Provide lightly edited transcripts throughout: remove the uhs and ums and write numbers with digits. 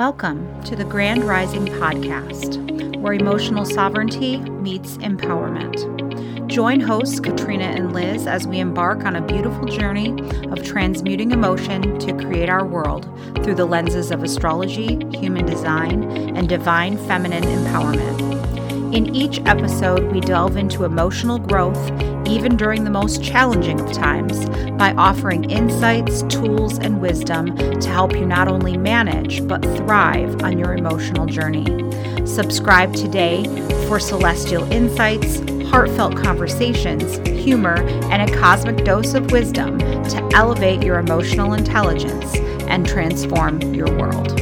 Welcome to the Grand Rising Podcast, where emotional sovereignty meets empowerment. Join hosts Katrina and Liz as we embark on a beautiful journey of transmuting emotion to create our world through the lenses of astrology, human design, and divine feminine empowerment. In each episode, we delve into emotional growth, even during the most challenging of times, by offering insights, tools, and wisdom to help you not only manage, but thrive on your emotional journey. Subscribe today for celestial insights, heartfelt conversations, humor, and a cosmic dose of wisdom to elevate your emotional intelligence and transform your world.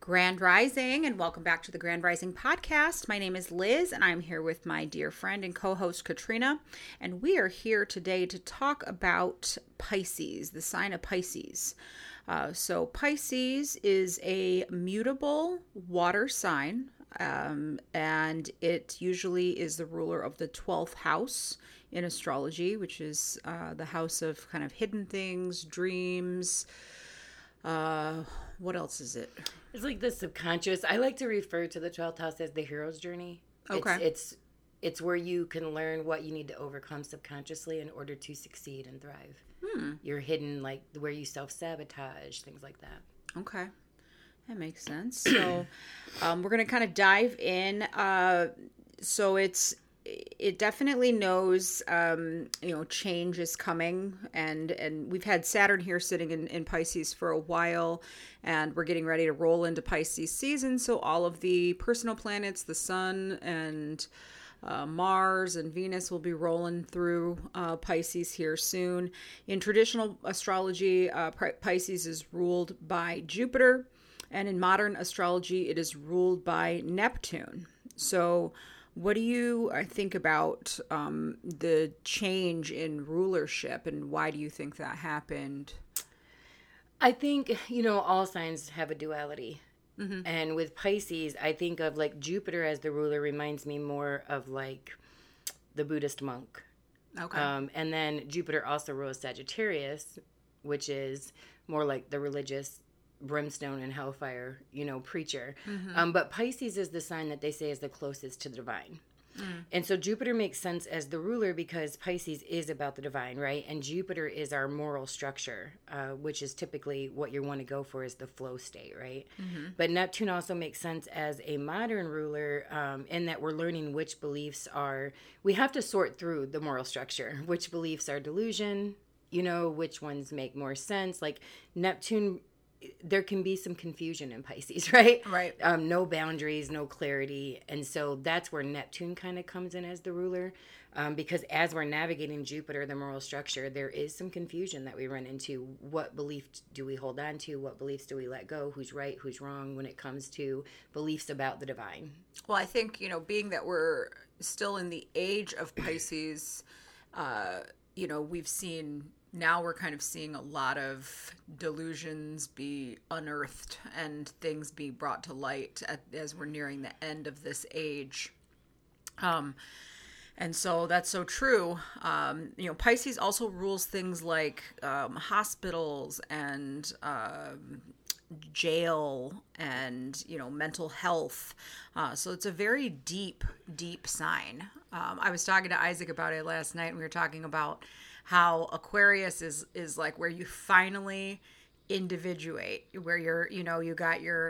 Grand Rising, and welcome back to the Grand Rising Podcast. My name is Liz, and I'm here with my dear friend and co-host Katrina, and we are here today to talk about Pisces, the sign of Pisces. So Pisces is a mutable water sign, and it usually is the ruler of the 12th house in astrology, which is the house of kind of hidden things, dreams. What else is it? It's like the subconscious. I like to refer to the 12th house as the hero's journey. Okay. It's where you can learn what you need to overcome subconsciously in order to succeed and thrive. You're hidden, like where you self-sabotage, things like that. Okay. That makes sense. So we're going to kind of dive in. So it definitely knows, change is coming, and we've had Saturn here sitting in Pisces for a while, and we're getting ready to roll into Pisces season. So all of the personal planets, the sun and Mars and Venus will be rolling through Pisces here soon. In traditional astrology, Pisces is ruled by Jupiter, and in modern astrology, it is ruled by Neptune. So what do you think about the change in rulership, and why do you think that happened? I think, all signs have a duality. Mm-hmm. And with Pisces, I think of like Jupiter as the ruler reminds me more of like the Buddhist monk. Okay. And then Jupiter also rules Sagittarius, which is more like the religious brimstone and hellfire, preacher. Mm-hmm. But Pisces is the sign that they say is the closest to the divine. Mm. And so Jupiter makes sense as the ruler because Pisces is about the divine, right? And Jupiter is our moral structure, which is typically what you want to go for is the flow state, right? Mm-hmm. But Neptune also makes sense as a modern ruler in that we're learning which beliefs are, we have to sort through the moral structure, which beliefs are delusion, which ones make more sense. Like Neptune, there can be some confusion in Pisces, right? Right. No boundaries, no clarity. And so that's where Neptune kind of comes in as the ruler. Because as we're navigating Jupiter, the moral structure, there is some confusion that we run into. What belief do we hold on to? What beliefs do we let go? Who's right? Who's wrong when it comes to beliefs about the divine? Well, I think, being that we're still in the age of Pisces, now we're kind of seeing a lot of delusions be unearthed and things be brought to light as we're nearing the end of this age. And so that's so true. Pisces also rules things like hospitals and jail and, mental health. So it's a very deep, deep sign. I was talking to Isaac about it last night, and we were talking about how Aquarius is like where you finally individuate, where you're, you got your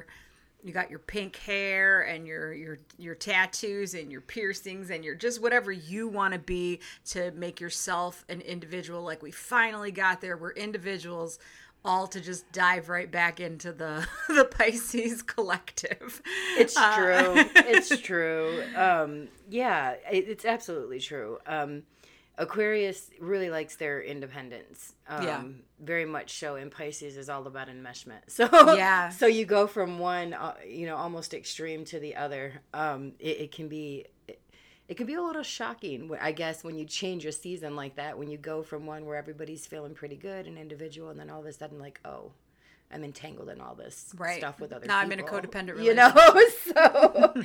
pink hair and your tattoos and your piercings and your just whatever you want to be to make yourself an individual. Like we finally got there. We're individuals, all to just dive right back into the Pisces collective. It's true. It's true. Yeah, it's absolutely true. Aquarius really likes their independence, very much so, and Pisces is all about enmeshment. So, so you go from one, almost extreme to the other. It can be a little shocking, I guess, when you change your season like that, when you go from one where everybody's feeling pretty good and individual, and then all of a sudden, like, oh, I'm entangled in all this stuff with other people. Now I'm in a codependent relationship. You know, so,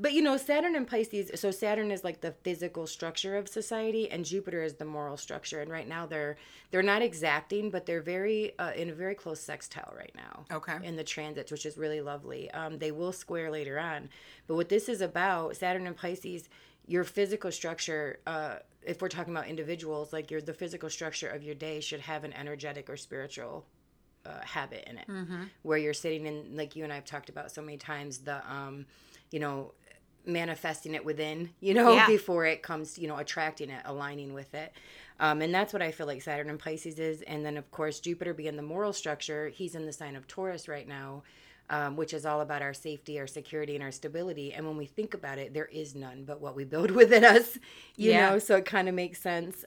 but you know, Saturn and Pisces, so Saturn is like the physical structure of society and Jupiter is the moral structure. And right now they're not exacting, but they're very, in a very close sextile right now. Okay. In the transits, which is really lovely. They will square later on. But what this is about, Saturn and Pisces, your physical structure, if we're talking about individuals, like the physical structure of your day should have an energetic or spiritual habit in it, mm-hmm. where you're sitting in, like you and I have talked about so many times, the, you know, manifesting it within, you know, before it comes, you know, attracting it, aligning with it. And that's what I feel like Saturn in Pisces is. And then, of course, Jupiter being the moral structure, he's in the sign of Taurus right now, which is all about our safety, our security, and our stability. And when we think about it, there is none but what we build within us, you know, so it kind of makes sense.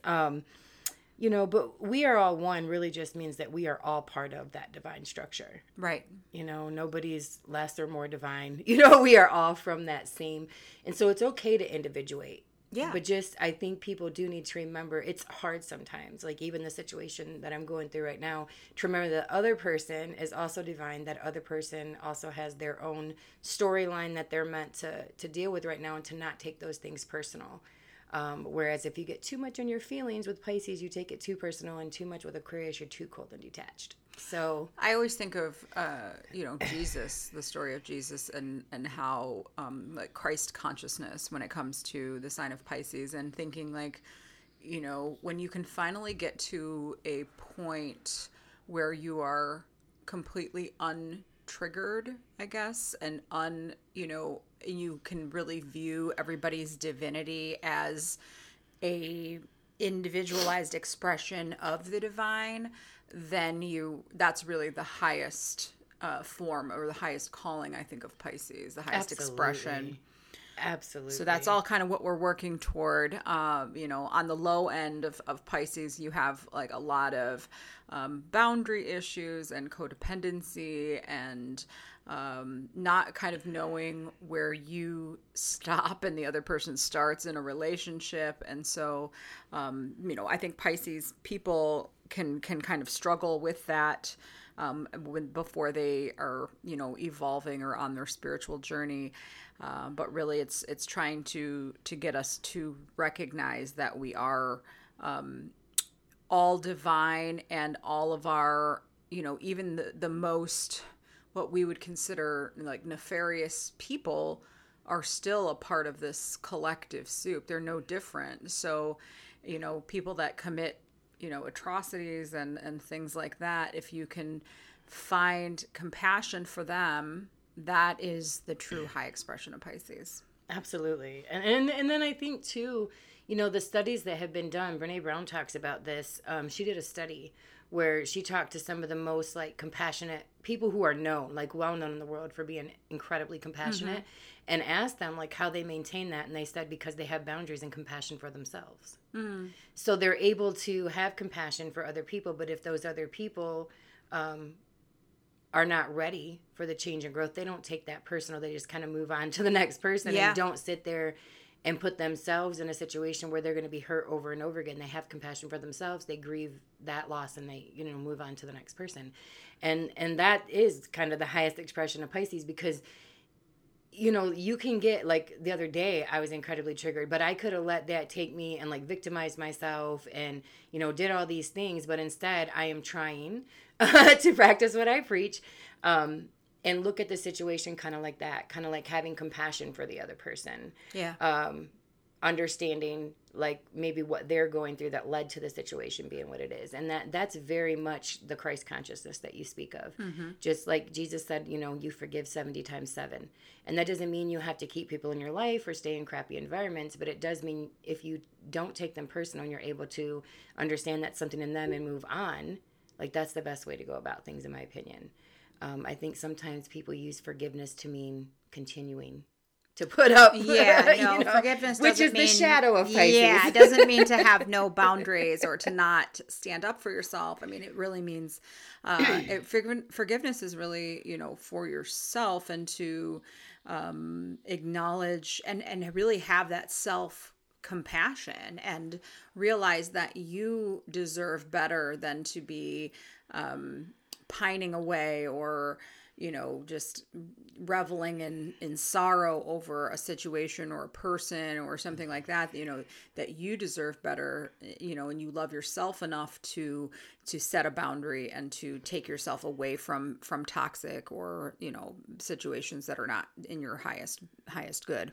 You know, but we are all one really just means that we are all part of that divine structure. Right. You know, nobody's less or more divine. You know, we are all from that same. And so it's okay to individuate. Yeah. But just, I think people do need to remember it's hard sometimes, like even the situation that I'm going through right now, to remember that other person is also divine, that other person also has their own storyline that they're meant to deal with right now and to not take those things personal. Whereas if you get too much on your feelings with Pisces, you take it too personal, and too much with Aquarius, you're too cold and detached. So I always think of, you know, Jesus, the story of Jesus and how, like Christ consciousness when it comes to the sign of Pisces, and thinking like, you know, when you can finally get to a point where you are completely untriggered, I guess, and you know, you can really view everybody's divinity as a individualized expression of the divine, then that's really the highest form or the highest calling, I think, of Pisces, the highest expression. Absolutely. So that's all kind of what we're working toward. You know, on the low end of Pisces, you have like a lot of boundary issues and codependency and not kind of knowing where you stop and the other person starts in a relationship. And so, you know, I think Pisces people can kind of struggle with that before they are, you know, evolving or on their spiritual journey. But really it's trying to get us to recognize that we are all divine, and all of our, you know, even the most, what we would consider like nefarious people are still a part of this collective soup. They're no different. So, you know, people that commit, you know, atrocities and things like that, if you can find compassion for them, that is the true high expression of Pisces. Absolutely. And then I think, too, you know, the studies that have been done, Brene Brown talks about this. She did a study where she talked to some of the most, like, compassionate people who are known, like, well-known in the world for being incredibly compassionate, mm-hmm. and asked them, like, how they maintain that. And they said because they have boundaries and compassion for themselves. Mm-hmm. So they're able to have compassion for other people, but if those other people are not ready for the change and growth, they don't take that personal. They just kind of move on to the next person and don't sit there and put themselves in a situation where they're going to be hurt over and over again. They have compassion for themselves. They grieve that loss and they, you know, move on to the next person. And that is kind of the highest expression of Pisces because, you know, you can get, like, the other day I was incredibly triggered, but I could have let that take me and, like, victimize myself and, you know, did all these things. But instead I am trying to practice what I preach, and look at the situation kind of like that, kind of like having compassion for the other person. Yeah. Understanding, like, maybe what they're going through that led to the situation being what it is. And that's very much the Christ consciousness that you speak of. Mm-hmm. Just like Jesus said, you know, you forgive 70 times 7. And that doesn't mean you have to keep people in your life or stay in crappy environments, but it does mean if you don't take them personal and you're able to understand that's something in them and move on, like, that's the best way to go about things, in my opinion. I think sometimes people use forgiveness to mean continuing to put up. Yeah, no, you know, forgiveness doesn't mean, which is the shadow of Pisces. Yeah, it doesn't mean to have no boundaries or to not stand up for yourself. I mean, it really means forgiveness is really, you know, for yourself and to acknowledge and really have that self compassion and realize that you deserve better than to be pining away or, you know, just reveling in sorrow over a situation or a person or something like that, you know, that you deserve better, you know, and you love yourself enough to set a boundary and to take yourself away from toxic or, you know, situations that are not in your highest good.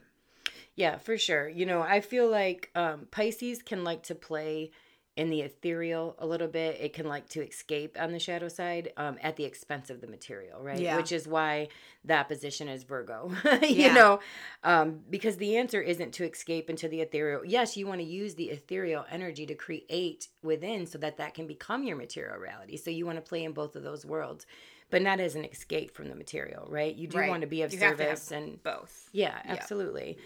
Yeah, for sure. You know, I feel like Pisces can like to play in the ethereal a little bit. It can like to escape on the shadow side at the expense of the material, right? Yeah. Which is why the opposition is Virgo, because the answer isn't to escape into the ethereal. Yes, you want to use the ethereal energy to create within so that that can become your material reality. So you want to play in both of those worlds, but not as an escape from the material, right? You do want to be of service and both. Yeah, absolutely.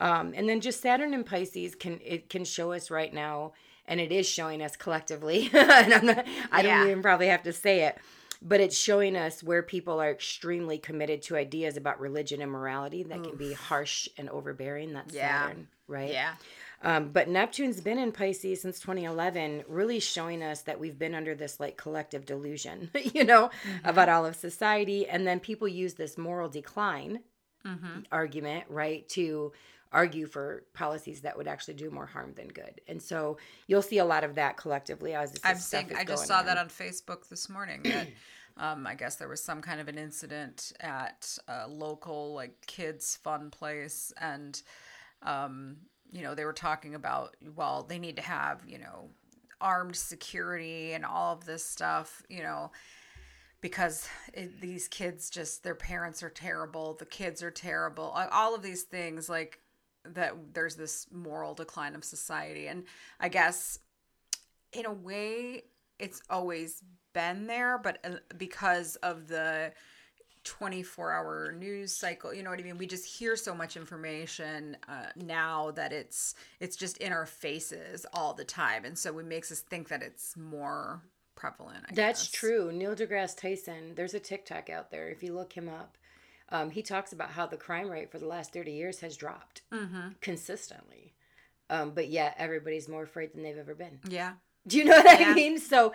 Yeah. And then just Saturn and Pisces can show us right now. And it is showing us collectively, and I don't even probably have to say it, but it's showing us where people are extremely committed to ideas about religion and morality that can be harsh and overbearing. That's Saturn, right? Yeah. But Neptune's been in Pisces since 2011, really showing us that we've been under this like collective delusion, you know, about all of society. And then people use this moral decline argument, right, to argue for policies that would actually do more harm than good. And so you'll see a lot of that collectively. I just saw that on Facebook this morning that I guess there was some kind of an incident at a local like kids fun place, and you know, they were talking about, well, they need to have, you know, armed security and all of this stuff, you know, because these kids just, their parents are terrible, the kids are terrible, all of these things, like that there's this moral decline of society. And I guess in a way it's always been there, but because of the 24-hour news cycle, you know what I mean? We just hear so much information now that it's just in our faces all the time. And so it makes us think that it's more prevalent, I guess. That's true. Neil deGrasse Tyson, there's a TikTok out there. If you look him up, he talks about how the crime rate for the last 30 years has dropped consistently. But yet everybody's more afraid than they've ever been. Yeah. Do you know what I mean? So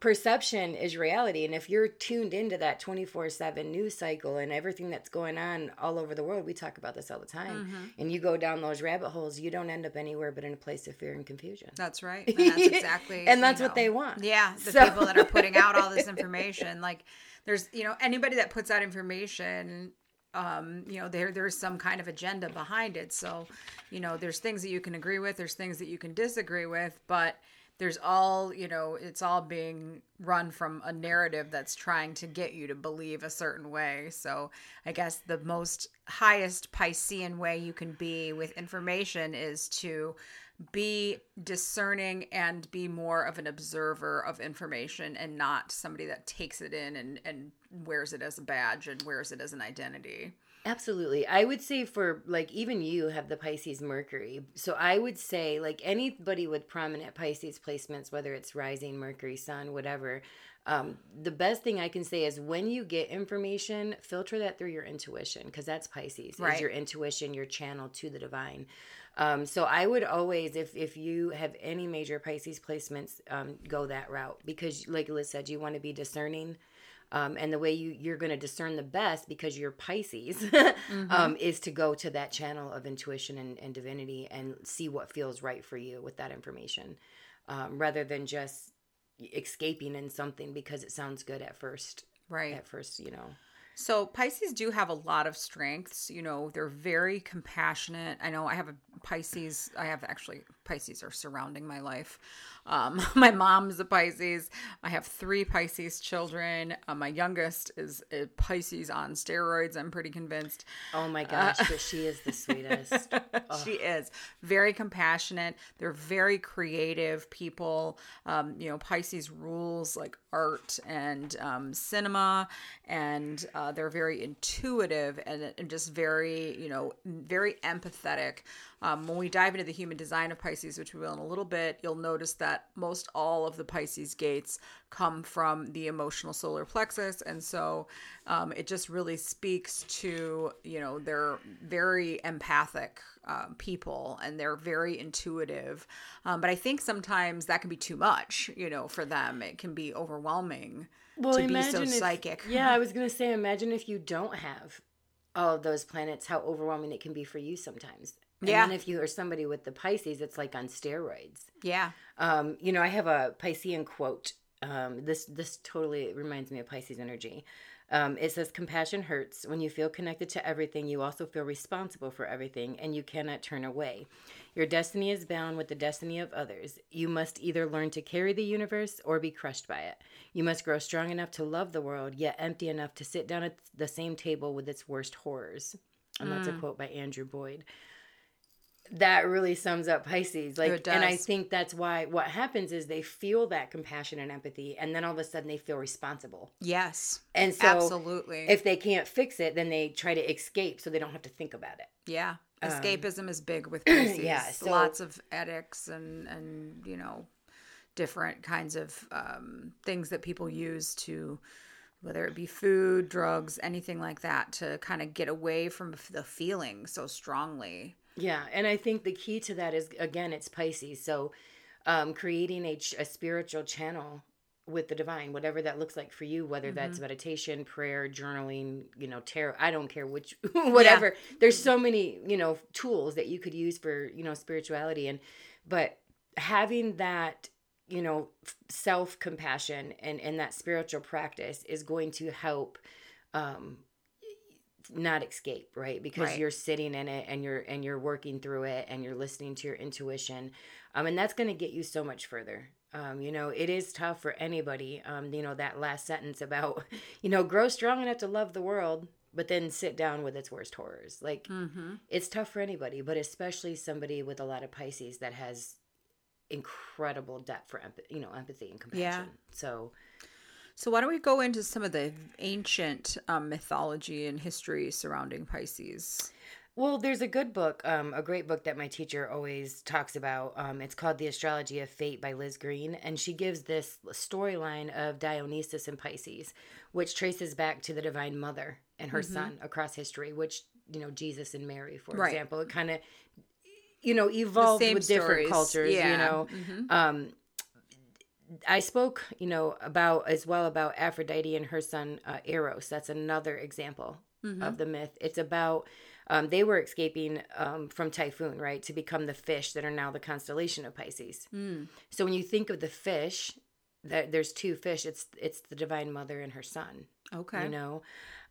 perception is reality. And if you're tuned into that 24/7 news cycle and everything that's going on all over the world, we talk about this all the time, and you go down those rabbit holes, you don't end up anywhere but in a place of fear and confusion. That's right. And that's exactly. And that's what they want. Yeah. The people that are putting out all this information, like, there's, you know, anybody that puts out information, you know, there's some kind of agenda behind it. So, you know, there's things that you can agree with, there's things that you can disagree with, but there's all, you know, it's all being run from a narrative that's trying to get you to believe a certain way. So I guess the most highest Piscean way you can be with information is to be discerning and be more of an observer of information and not somebody that takes it in and wears it as a badge and wears it as an identity. Absolutely. I would say for, like, even you have the Pisces Mercury. So I would say, like, anybody with prominent Pisces placements, whether it's rising, Mercury, sun, whatever, the best thing I can say is when you get information, filter that through your intuition, because that's Pisces. Right. Is your intuition your channel to the divine. So I would always, if you have any major Pisces placements, go that route, because like Liz said, you want to be discerning. And the way you're going to discern the best, because you're Pisces, is to go to that channel of intuition and divinity and see what feels right for you with that information, rather than just escaping in something because it sounds good at first. Right. At first, you know. So Pisces do have a lot of strengths. You know, they're very compassionate. I know I have a Pisces. I have actually Pisces are surrounding my life. My mom's a Pisces. I have 3 Pisces children. My youngest is a Pisces on steroids, I'm pretty convinced. Oh my gosh, but she is the sweetest. Oh. She is very compassionate. They're very creative people. You know, Pisces rules like art and cinema, and they're very intuitive and just very, you know, very empathetic. When we dive into the human design of Pisces, which we will in a little bit, you'll notice that most all of the Pisces gates come from the emotional solar plexus. And so it just really speaks to, you know, they're very empathic people and they're very intuitive. But I think sometimes that can be too much, you know, for them. It can be overwhelming to be so psychic. Yeah, I was going to say, imagine if you don't have all of those planets, how overwhelming it can be for you sometimes. And yeah. Then if you are somebody with the Pisces, it's like on steroids. Yeah. You know, I have a Piscean quote. This totally reminds me of Pisces energy. It says, compassion hurts. When you feel connected to everything, you also feel responsible for everything, and you cannot turn away. Your destiny is bound with the destiny of others. You must either learn to carry the universe or be crushed by it. You must grow strong enough to love the world, yet empty enough to sit down at the same table with its worst horrors. And that's a quote by Andrew Boyd. That really sums up Pisces. Like, it does. And I think that's why what happens is they feel that compassion and empathy, and then all of a sudden they feel responsible. Yes. And so absolutely, if they can't fix it, then they try to escape so they don't have to think about it. Yeah. Escapism is big with Pisces. Yeah, so, lots of addicts and you know, different kinds of things that people use to, whether it be food, drugs, anything like that, to kind of get away from the feeling so strongly. Yeah, and I think the key to that is, again, it's Pisces. So creating a spiritual channel with the divine, whatever that looks like for you, whether that's meditation, prayer, journaling, you know, tarot, I don't care which, whatever. Yeah. There's so many, you know, tools that you could use for, you know, spirituality. But having that, you know, self-compassion and that spiritual practice is going to help not escape, right? Because you're sitting in it and you're working through it and you're listening to your intuition. And that's going to get you so much further. You know, it is tough for anybody. You know, that last sentence about, you know, grow strong enough to love the world, but then sit down with its worst horrors. Like it's tough for anybody, but especially somebody with a lot of Pisces that has incredible depth for, you know, empathy and compassion. Yeah. So why don't we go into some of the ancient mythology and history surrounding Pisces? Well, there's a good book, a great book that my teacher always talks about. It's called The Astrology of Fate by Liz Green. And she gives this storyline of Dionysus and Pisces, which traces back to the Divine Mother and her son across history, which, you know, Jesus and Mary, for example, it kind of, you know, evolved with different cultures, you know. I spoke, you know, about Aphrodite and her son Eros. That's another example of the myth. It's about they were escaping from typhoon, right, to become the fish that are now the constellation of Pisces. So when you think of the fish, there's two fish. It's the Divine Mother and her son. Okay, you know,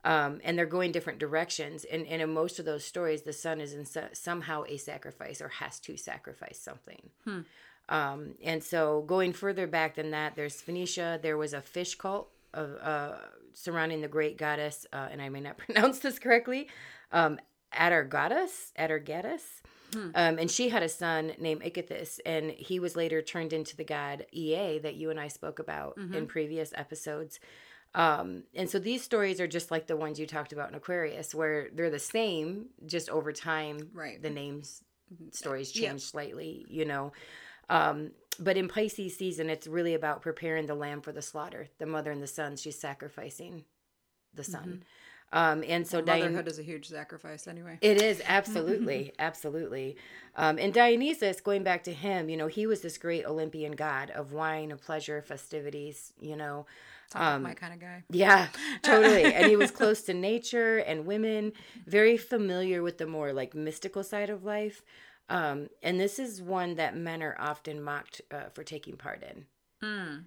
and they're going different directions. And in most of those stories, the son is somehow a sacrifice or has to sacrifice something. And so going further back than that, there's Phoenicia. There was a fish cult surrounding the great goddess, and I may not pronounce this correctly, Atargatis. And she had a son named Ichthys, and he was later turned into the god Ea that you and I spoke about in previous episodes. And so these stories are just like the ones you talked about in Aquarius, where they're the same, just over time, the names, stories change slightly, you know. But in Pisces season, it's really about preparing the lamb for the slaughter. The mother and the son, she's sacrificing the son. And so motherhood is a huge sacrifice anyway. It is. Absolutely. Absolutely. And Dionysus, going back to him, you know, he was this great Olympian god of wine, of pleasure, festivities, you know. My kind of guy. Yeah, totally. And he was close to nature and women, very familiar with the more like mystical side of life. And this is one that men are often mocked for taking part in.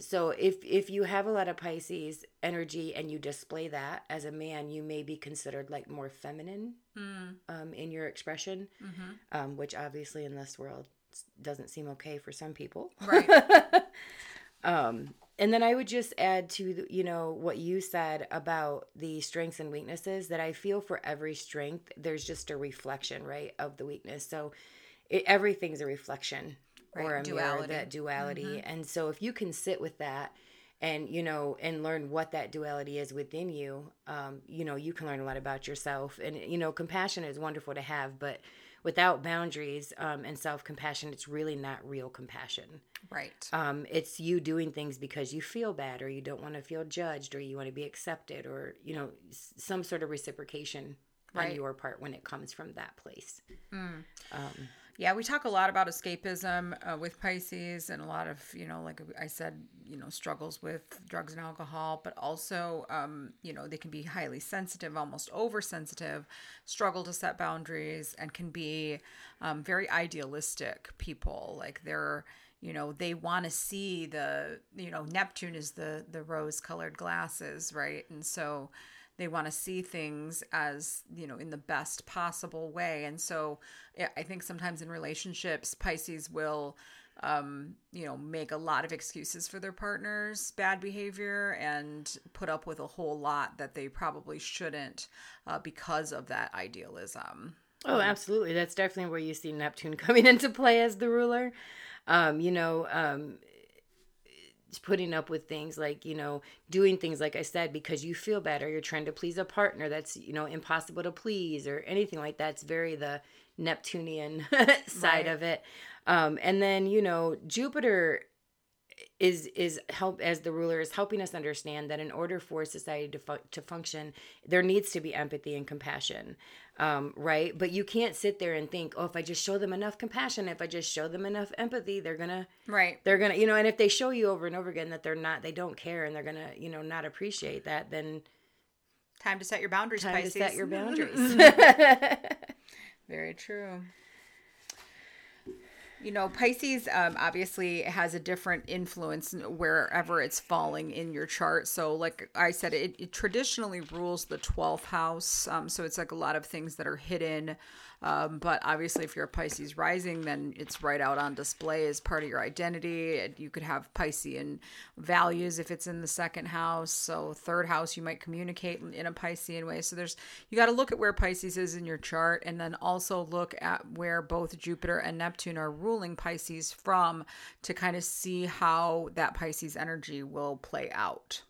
So if you have a lot of Pisces energy and you display that as a man, you may be considered like more feminine in your expression, which obviously in this world doesn't seem okay for some people. Right. And then I would just add to, you know, what you said about the strengths and weaknesses, that I feel for every strength, there's just a reflection, right, of the weakness. So everything's a reflection. Right. Or a duality. Mirror, that duality. And so if you can sit with that and, you know, and learn what that duality is within you, you know, you can learn a lot about yourself. And, you know, compassion is wonderful to have, but without boundaries and self-compassion, it's really not real compassion. Right. It's you doing things because you feel bad or you don't want to feel judged or you want to be accepted or, you know, some sort of reciprocation on your part when it comes from that place. Mm. Yeah, we talk a lot about escapism with Pisces and a lot of, you know, like I said, you know, struggles with drugs and alcohol, but also, you know, they can be highly sensitive, almost oversensitive, struggle to set boundaries, and can be very idealistic people. Like they're, you know, they want to see the, you know, Neptune is the rose-colored glasses, right? And so they want to see things as, you know, in the best possible way. And so I think sometimes in relationships, Pisces will, you know, make a lot of excuses for their partner's bad behavior and put up with a whole lot that they probably shouldn't because of that idealism. Oh, absolutely. That's definitely where you see Neptune coming into play as the ruler. You know, putting up with things like, you know, doing things like I said, because you feel bad or you're trying to please a partner that's, you know, impossible to please or anything like that's very the Neptunian side of it. And then, you know, Jupiter is help as the ruler is helping us understand that in order for society to function, there needs to be empathy and compassion. Right. But you can't sit there and think, oh, if I just show them enough compassion, if I just show them enough empathy, they're going to, they're going to, you know, and if they show you over and over again that they're not, they don't care and they're going to, you know, not appreciate that, then time to set your boundaries. Time to set your boundaries. Very true. You know, Pisces obviously has a different influence wherever it's falling in your chart. So like I said, it traditionally rules the 12th house. So it's like a lot of things that are hidden. But obviously if you're a Pisces rising, then it's right out on display as part of your identity. You could have Piscean values if it's in the second house. So third house, you might communicate in a Piscean way. So you got to look at where Pisces is in your chart and then also look at where both Jupiter and Neptune are ruling Pisces from to kind of see how that Pisces energy will play out.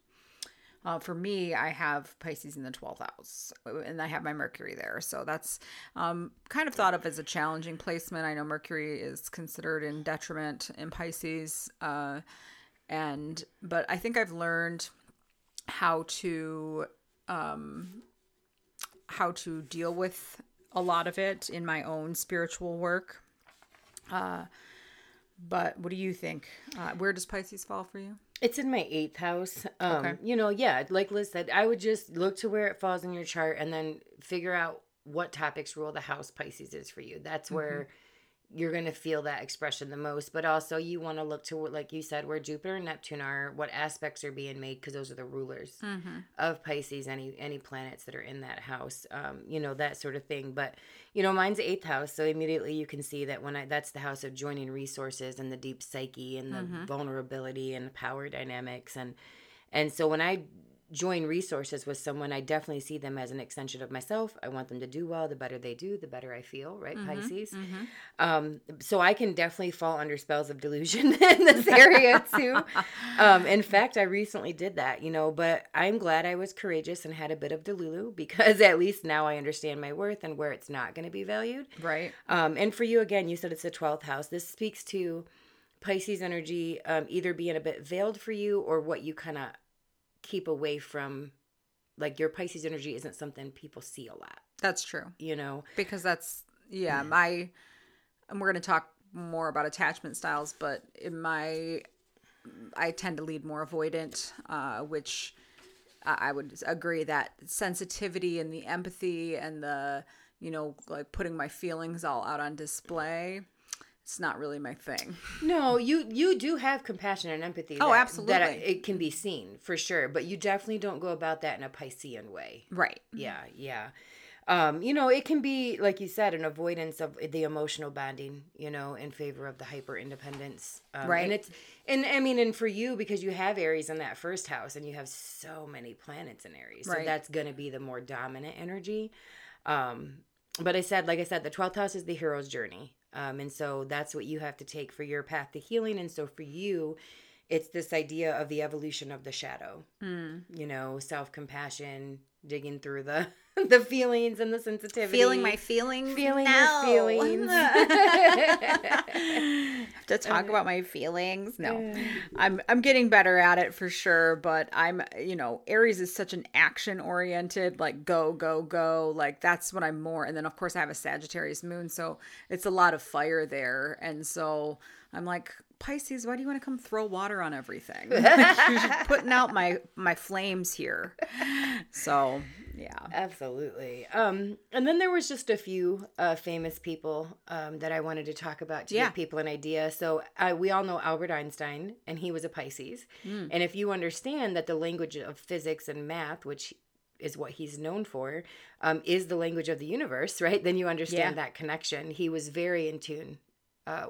For me, I have Pisces in the 12th house and I have my Mercury there. So that's kind of thought of as a challenging placement. I know Mercury is considered in detriment in Pisces. But I think I've learned how to deal with a lot of it in my own spiritual work. But what do you think? Where does Pisces fall for you? It's in my 8th house. Okay. You know, yeah, like Liz said, I would just look to where it falls in your chart and then figure out what topics rule the house Pisces is for you. That's where you're going to feel that expression the most. But also you want to look to, like you said, where Jupiter and Neptune are, what aspects are being made, because those are the rulers of Pisces, any planets that are in that house, you know, that sort of thing. But, you know, mine's 8th house. So immediately you can see that that's the house of joining resources and the deep psyche and the vulnerability and the power dynamics. And so when I join resources with someone, I definitely see them as an extension of myself. I want them to do well. The better they do, the better I feel, right? Pisces. So I can definitely fall under spells of delusion in this area too. In fact, I recently did that, you know, but I'm glad I was courageous and had a bit of delulu, because at least now I understand my worth and where it's not going to be valued. Right. And for you, again, you said it's the 12th house. This speaks to Pisces energy, either being a bit veiled for you or what you kind of keep away from, like your Pisces energy isn't something people see a lot. That's true. You know, because that's, and we're going to talk more about attachment styles, but I tend to lead more avoidant, which I would agree that sensitivity and the empathy and the, you know, like putting my feelings all out on display, it's not really my thing. No, you do have compassion and empathy. Oh, absolutely. It can be seen for sure, but you definitely don't go about that in a Piscean way. Right. Yeah, yeah. You know, it can be, like you said, an avoidance of the emotional bonding, you know, in favor of the hyper independence. Right. And for you, because you have Aries in that first house and you have so many planets in Aries. So that's going to be the more dominant energy. But like I said, the 12th house is the hero's journey. And so that's what you have to take for your path to healing. And so for you, it's this idea of the evolution of the shadow, you know, self-compassion, digging through the feelings and the sensitivity. Feeling my feelings. Feeling now. Your feelings. I have to talk about my feelings. No. I'm getting better at it for sure, but I'm, you know, Aries is such an action-oriented, like go, go, go. Like that's what I'm more. And then of course I have a Sagittarius moon, so it's a lot of fire there. And so I'm like, Pisces, why do you want to come throw water on everything? You're putting out my flames here. So, yeah. Absolutely. And then there was just a few famous people that I wanted to talk about to give people an idea. So we all know Albert Einstein, and he was a Pisces. And if you understand that the language of physics and math, which is what he's known for, is the language of the universe, right? Then you understand that connection. He was very in tune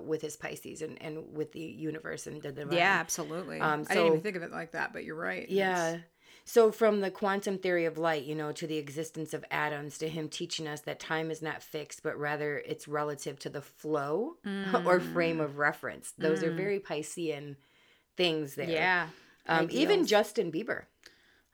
with his Pisces and with the universe and the divine. Yeah, absolutely. I didn't even think of it like that, but you're right. Yeah. So from the quantum theory of light, you know, to the existence of atoms, to him teaching us that time is not fixed, but rather it's relative to the flow or frame of reference. Those are very Piscean things there. Yeah. Even Justin Bieber.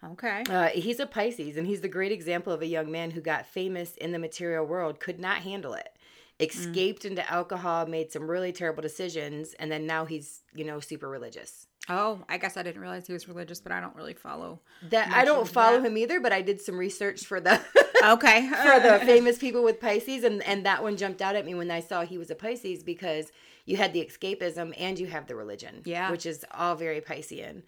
Okay. He's a Pisces, and he's the great example of a young man who got famous in the material world, could not handle it. Escaped into alcohol, made some really terrible decisions, and then now he's, you know, super religious. Oh, I guess I didn't realize he was religious, but I don't really follow that. I don't follow him either, but I did some research for the for the famous people with Pisces, and that one jumped out at me when I saw he was a Pisces, because you had the escapism and you have the religion, which is all very Piscean.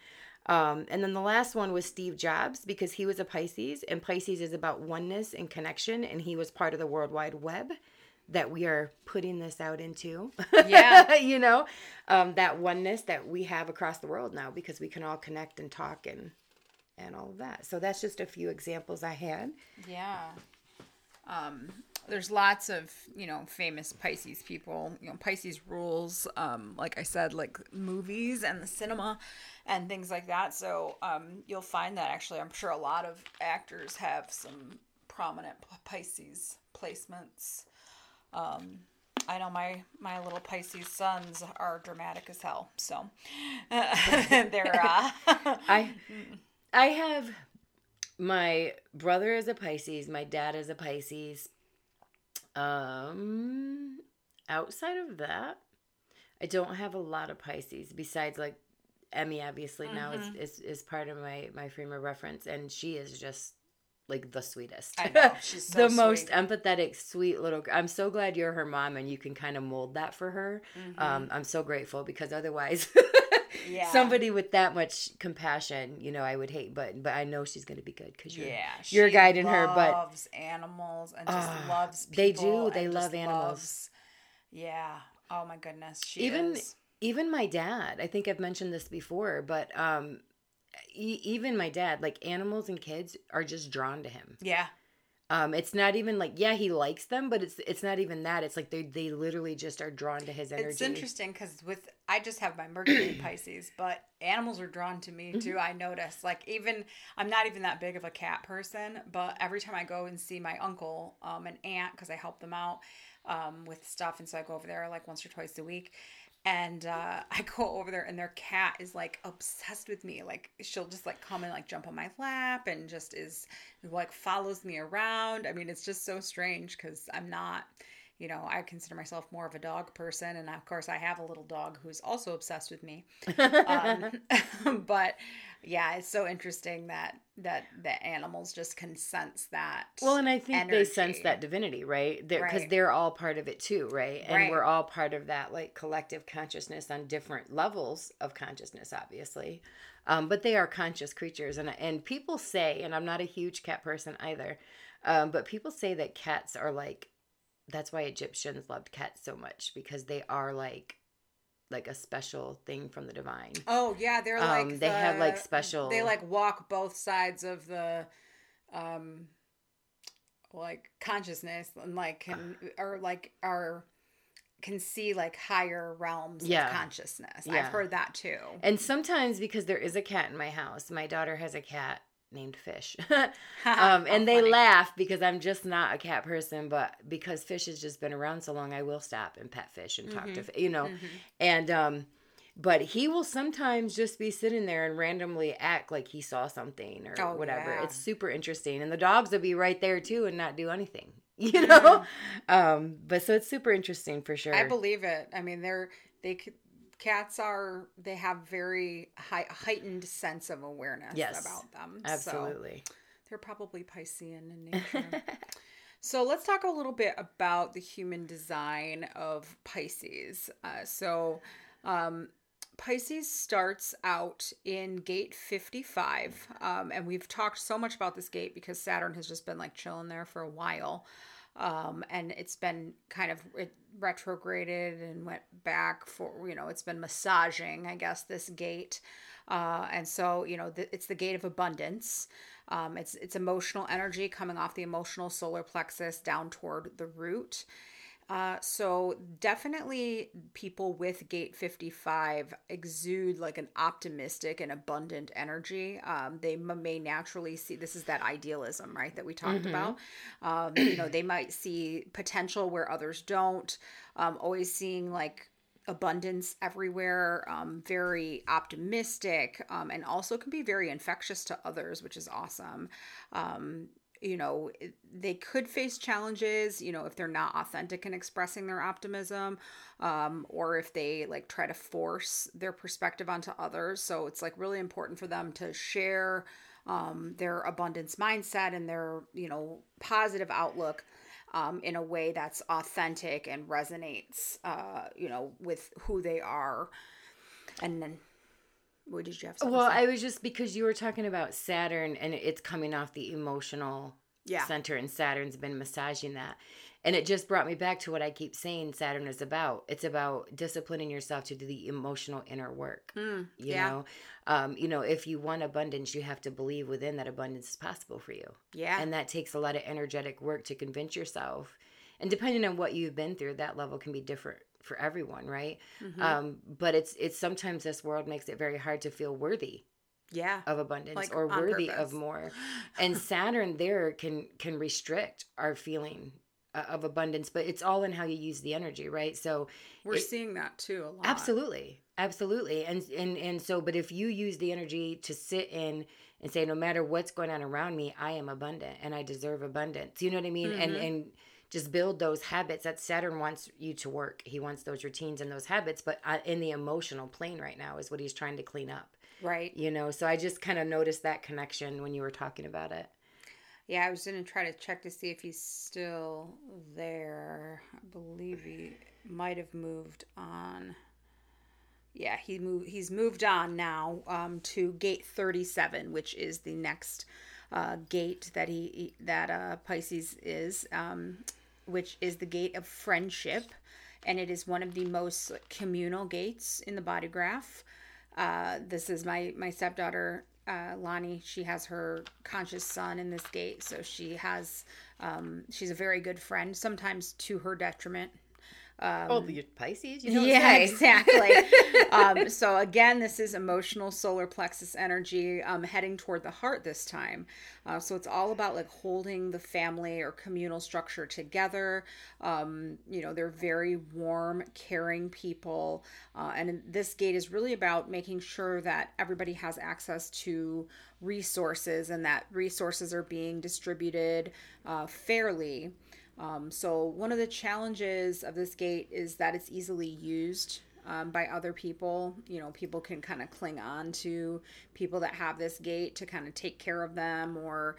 And then the last one was Steve Jobs, because he was a Pisces, and Pisces is about oneness and connection, and he was part of the World Wide Web that we are putting this out into, you know, that oneness that we have across the world now, because we can all connect and talk and all of that. So that's just a few examples I had. Yeah. There's lots of, you know, famous Pisces people, you know, Pisces rules, like I said, like movies and the cinema and things like that. So, you'll find that actually, I'm sure a lot of actors have some prominent Pisces placements. I know my little Pisces sons are dramatic as hell, so they're I have my brother is a Pisces, my dad is a Pisces. Outside of that, I don't have a lot of Pisces besides like Emmy, obviously now is part of my frame of reference, and she is just like the sweetest. I know. She's so the sweet. Most empathetic, sweet little girl. I'm so glad you're her mom and you can kind of mold that for her. I'm so grateful, because otherwise somebody with that much compassion, you know, I would hate, but I know she's going to be good because you're guiding her. But loves animals and just loves people. They do. They love animals. Yeah. Oh my goodness. She is. Even my dad, I think I've mentioned this before, but, even my dad, like animals and kids are just drawn to him. Yeah. It's not even like, he likes them, but it's not even that. It's like they literally just are drawn to his energy. It's interesting because I just have my Mercury in Pisces, but animals are drawn to me too. I notice, like, even I'm not even that big of a cat person, but every time I go and see my uncle and aunt, because I help them out with stuff, and so I go over there like once or twice a week. And I go over there, and their cat is, like, obsessed with me. Like, she'll just, like, come and, like, jump on my lap and just is, like, follows me around. I mean, it's just so strange because I'm not, you know, I consider myself more of a dog person. And, of course, I have a little dog who's also obsessed with me. But, yeah, it's so interesting that animals just can sense that. Well, and I think energy. They sense that divinity, right? Because they're all part of it too, right? And we're all part of that, like, collective consciousness on different levels of consciousness, obviously. But they are conscious creatures. And people say, and I'm not a huge cat person either, but people say that cats are like, that's why Egyptians loved cats so much, because they are like a special thing from the divine. Oh yeah, they're like they have like special. They like walk both sides of the, like consciousness and like can see like higher realms of consciousness. Yeah. I've heard that too. And sometimes because there is a cat in my house, my daughter has a cat named Fish. And they laugh because I'm just not a cat person, but because Fish has just been around so long, I will stop and pet Fish and talk to Fish, you know. And But he will sometimes just be sitting there and randomly act like he saw something or whatever. Yeah. It's super interesting. And the dogs will be right there too and not do anything, you know? Yeah. But so it's super interesting for sure. I believe it. I mean, cats have very heightened sense of awareness about them. Absolutely. So they're probably Piscean in nature. So let's talk a little bit about the human design of Pisces. Pisces starts out in gate 55. And we've talked so much about this gate because Saturn has just been like chilling there for a while. And it's been kind of retrograded and went back for, it's been massaging, I guess, this gate. And so, it's the gate of abundance. It's emotional energy coming off the emotional solar plexus down toward the root. So definitely people with Gate 55 exude like an optimistic and abundant energy. They may naturally see, this is that idealism, right, that we talked about. They might see potential where others don't, always seeing like abundance everywhere, very optimistic, and also can be very infectious to others, which is awesome. They could face challenges, if they're not authentic in expressing their optimism, or if they like try to force their perspective onto others. So it's like really important for them to share, their abundance mindset and their, positive outlook, in a way that's authentic and resonates, with who they are. And then, what did you have? I was just, because you were talking about Saturn and it's coming off the emotional center, and Saturn's been massaging that. And it just brought me back to what I keep saying Saturn is about. It's about disciplining yourself to do the emotional inner work. You know? If you want abundance, you have to believe within that abundance is possible for you. Yeah. And that takes a lot of energetic work to convince yourself. And depending on what you've been through, that level can be different for everyone, right? But it's sometimes this world makes it very hard to feel worthy of abundance, like, or worthy of more. And Saturn there can restrict our feeling of abundance, but it's all in how you use the energy, right? So we're seeing that too a lot. Absolutely. And so, but if you use the energy to sit in and say, no matter what's going on around me, I am abundant and I deserve abundance. You know what I mean? And just build those habits that Saturn wants you to work. He wants those routines and those habits, but in the emotional plane right now is what he's trying to clean up. Right. So I just kind of noticed that connection when you were talking about it. Yeah, I was going to try to check to see if he's still there. I believe he might have moved on. Yeah, he's moved on now to Gate 37, which is the next gate that Pisces is, which is the gate of friendship, and it is one of the most communal gates in the body graph. This is my stepdaughter, Lonnie. She has her conscious son in this gate, so she has she's a very good friend, sometimes to her detriment. The Pisces, exactly. So again, this is emotional solar plexus energy, heading toward the heart this time. So it's all about like holding the family or communal structure together. They're very warm, caring people. And this gate is really about making sure that everybody has access to resources and that resources are being distributed fairly. So one of the challenges of this gate is that it's easily used by other people. People can kind of cling on to people that have this gate to kind of take care of them, or,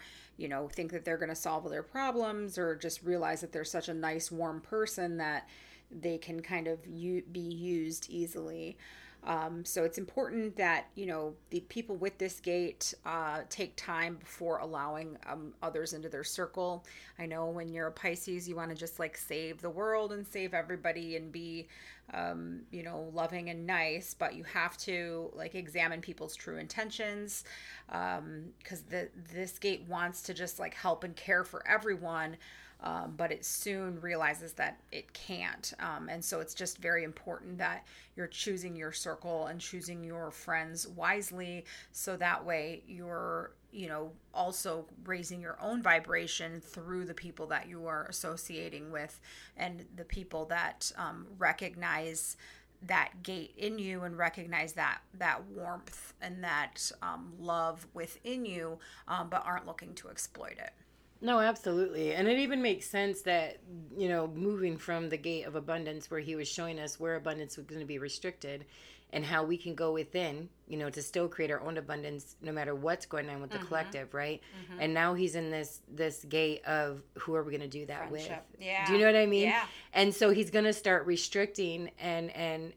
think that they're going to solve their problems, or just realize that they're such a nice, warm person that they can kind of be used easily. So it's important that, the people with this gate, take time before allowing, others into their circle. I know when you're a Pisces, you want to just like save the world and save everybody and be, loving and nice, but you have to like examine people's true intentions. 'Cause this gate wants to just like help and care for everyone. But it soon realizes that it can't. And so it's just very important that you're choosing your circle and choosing your friends wisely. So that way you're, also raising your own vibration through the people that you are associating with, and the people that recognize that gate in you and recognize that warmth and that love within you, but aren't looking to exploit it. No, absolutely. And it even makes sense that, you know, moving from the gate of abundance where he was showing us where abundance was going to be restricted and how we can go within, you know, to still create our own abundance no matter what's going on with the collective, right? Mm-hmm. And now he's in this gate of who are we going to do that friendship with? Yeah. Do you know what I mean? Yeah. And so he's going to start restricting and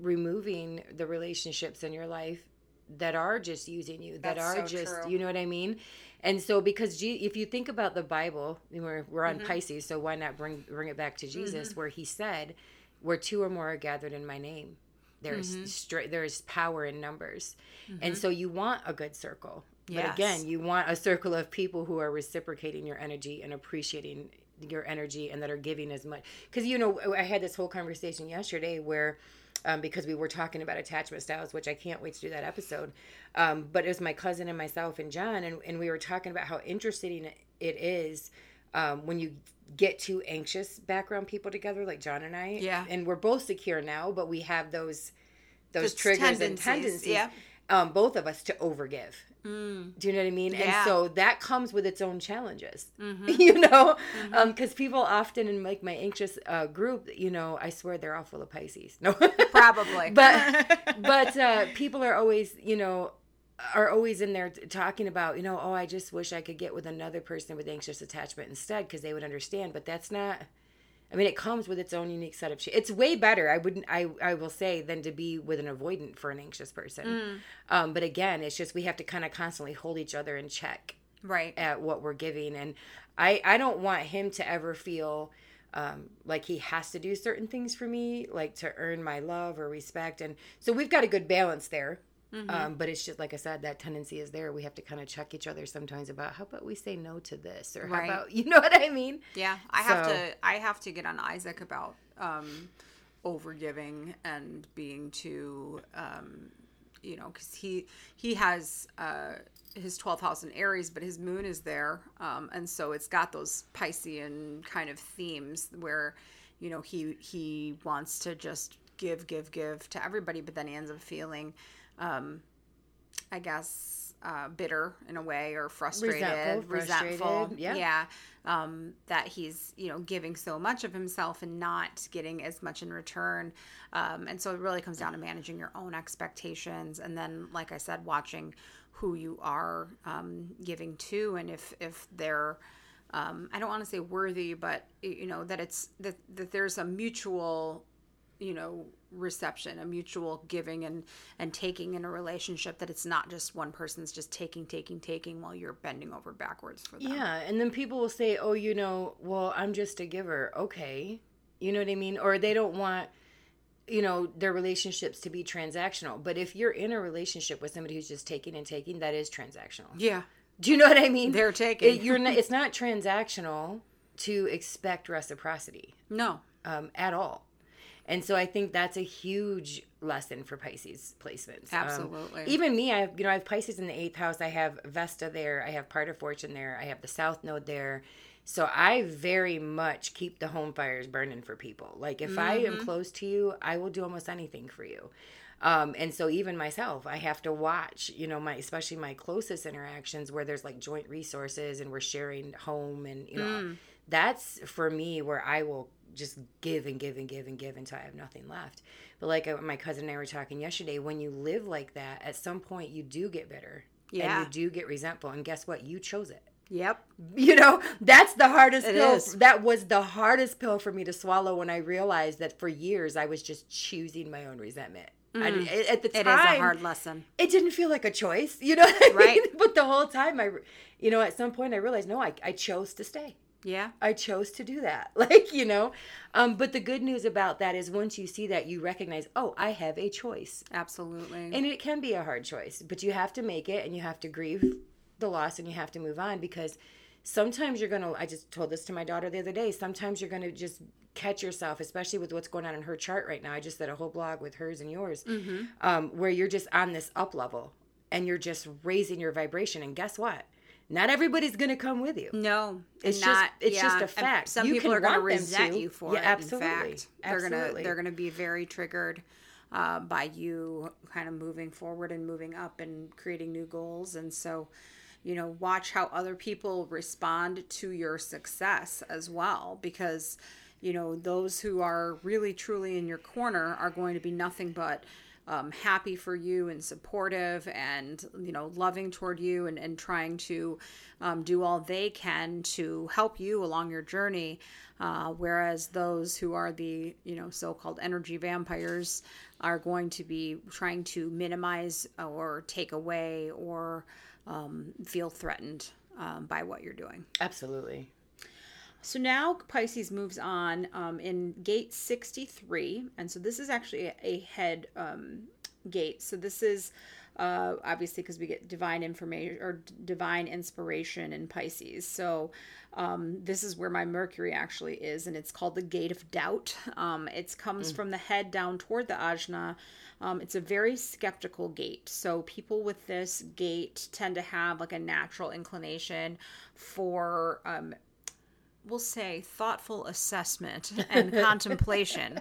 removing the relationships in your life that are just using you, that That's are so just, true. You know what I mean? And so because if you think about the Bible, we're on Pisces, so why not bring it back to Jesus, where he said, where two or more are gathered in my name, there is power in numbers. And so you want a good circle. Yes. But again, you want a circle of people who are reciprocating your energy and appreciating your energy and that are giving as much. Because, you know, I had this whole conversation yesterday where... because we were talking about attachment styles, which I can't wait to do that episode. But it was my cousin and myself and John, and we were talking about how interesting it is when you get two anxious background people together, like John and I. Yeah. And we're both secure now, but we have those just triggers and tendencies. Yeah. Both of us to overgive. Do you know what I mean? Yeah. And so that comes with its own challenges, you know, because people often in like my anxious group, you know, I swear they're all full of Pisces. No, probably. But people are always, you know, in there talking about, you know, oh, I just wish I could get with another person with anxious attachment instead because they would understand. But that's not. I mean, it comes with its own unique set of shit. It's way better, I will say, than to be with an avoidant for an anxious person. But again, it's just we have to kind of constantly hold each other in check, right? At what we're giving, and I don't want him to ever feel like he has to do certain things for me, like to earn my love or respect. And so we've got a good balance there. But it's just, like I said, that tendency is there. We have to kind of check each other sometimes about how about we say no to this or how about, you know what I mean? Yeah. I have to get on Isaac about overgiving and being too, you know, because he has his 12th house in Aries, but his moon is there. And so it's got those Piscean kind of themes where, you know, he wants to just give to everybody, but then he ends up feeling... I guess, bitter in a way or resentful. Yeah. That he's, you know, giving so much of himself and not getting as much in return. And so it really comes down to managing your own expectations. And then, like I said, watching who you are, giving to, and if they're, I don't want to say worthy, but you know, that it's, that there's a mutual, you know, reception, a mutual giving and taking in a relationship, that it's not just one person's just taking while you're bending over backwards for them. Yeah. And then people will say, oh, you know, well, I'm just a giver. Okay. You know what I mean? Or they don't want, you know, their relationships to be transactional. But if you're in a relationship with somebody who's just taking and taking, that is transactional. Yeah. Do you know what I mean? They're taking. It's not transactional to expect reciprocity. No. At all. And so I think that's a huge lesson for Pisces placements. Absolutely. Even me, I have Pisces in the 8th house. I have Vesta there. I have part of Fortune there. I have the South Node there. So I very much keep the home fires burning for people. Like if I am close to you, I will do almost anything for you. And so even myself, I have to watch, you know, especially my closest interactions where there's like joint resources and we're sharing home and, you know, that's for me where I will just give until I have nothing left. But like my cousin and I were talking yesterday, when you live like that, at some point you do get bitter and you do get resentful. And guess what? You chose it. Yep. You know, that's the hardest pill. That was the hardest pill for me to swallow when I realized that for years I was just choosing my own resentment. At the time, it is a hard lesson. It didn't feel like a choice, you know what I mean? Right. But the whole time at some point I realized, no, I chose to stay. Yeah. I chose to do that. Like, you know, but the good news about that is once you see that, you recognize, oh, I have a choice. Absolutely. And it can be a hard choice, but you have to make it and you have to grieve the loss and you have to move on, because sometimes you're going to, I just told this to my daughter the other day, sometimes you're going to just catch yourself, especially with what's going on in her chart right now. I just did a whole blog with hers and yours, where you're just on this up level and you're just raising your vibration. And guess what? Not everybody's going to come with you. No. It's just a fact. And some people are going to resent you for it, absolutely. In fact. They're going to be very triggered by you kind of moving forward and moving up and creating new goals. And so, you know, watch how other people respond to your success as well, because, you know, those who are really truly in your corner are going to be nothing but happy for you and supportive and, you know, loving toward you and trying to do all they can to help you along your journey. Whereas those who are the, you know, so-called energy vampires are going to be trying to minimize or take away or feel threatened by what you're doing. Absolutely. So now Pisces moves on in gate 63. And so this is actually a head gate. So this is obviously because we get divine information or divine inspiration in Pisces. So this is where my Mercury actually is. And it's called the Gate of Doubt. It comes from the head down toward the ajna. It's a very skeptical gate. So people with this gate tend to have like a natural inclination for we'll say thoughtful assessment and contemplation.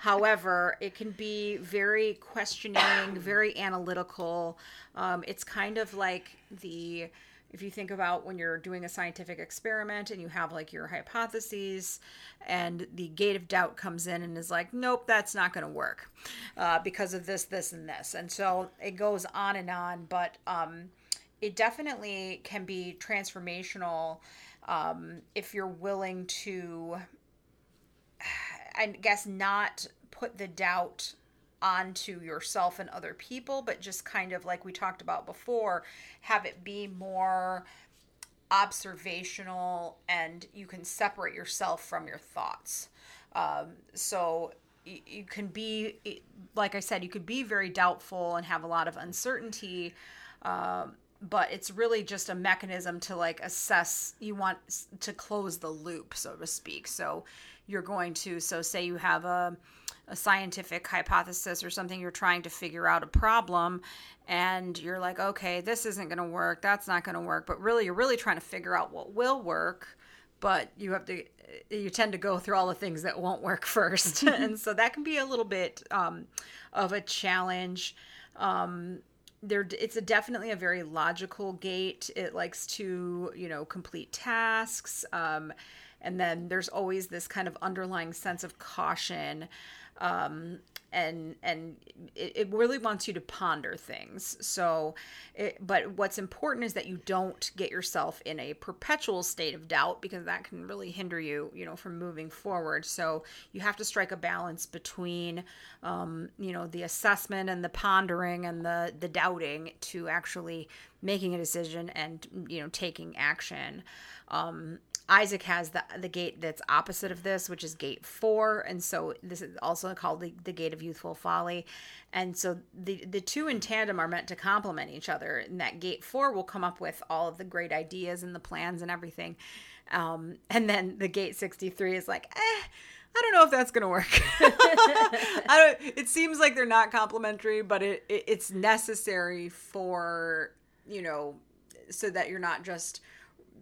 However, it can be very questioning, very analytical. It's kind of like if you think about when you're doing a scientific experiment and you have like your hypotheses and the Gate of Doubt comes in and is like, nope, that's not going to work because of this, this, and this. And so it goes on, but it definitely can be transformational if you're willing to, I guess, not put the doubt onto yourself and other people, but just kind of like we talked about before, have it be more observational and you can separate yourself from your thoughts. So you can be, like I said, you could be very doubtful and have a lot of uncertainty, but it's really just a mechanism to like assess. You want to close the loop, so to speak. So you're going to, say you have a scientific hypothesis or something, you're trying to figure out a problem and you're like, okay, this isn't going to work. That's not going to work. But really, you're really trying to figure out what will work, but you tend to go through all the things that won't work first. And so that can be a little bit of a challenge. It's definitely a very logical gate. It likes to, you know, complete tasks. And then there's always this kind of underlying sense of caution. And it really wants you to ponder things. But what's important is that you don't get yourself in a perpetual state of doubt, because that can really hinder you, you know, from moving forward. So you have to strike a balance between, you know, the assessment and the pondering and the doubting to actually making a decision and, you know, taking action. Isaac has the gate that's opposite of this, which is Gate 4, and so this is also called the Gate of Youthful Folly. And so the two in tandem are meant to complement each other, and that Gate 4 will come up with all of the great ideas and the plans and everything. And then the Gate 63 is like, I don't know if that's going to work. It seems like they're not complementary, but it's necessary for, you know, so that you're not just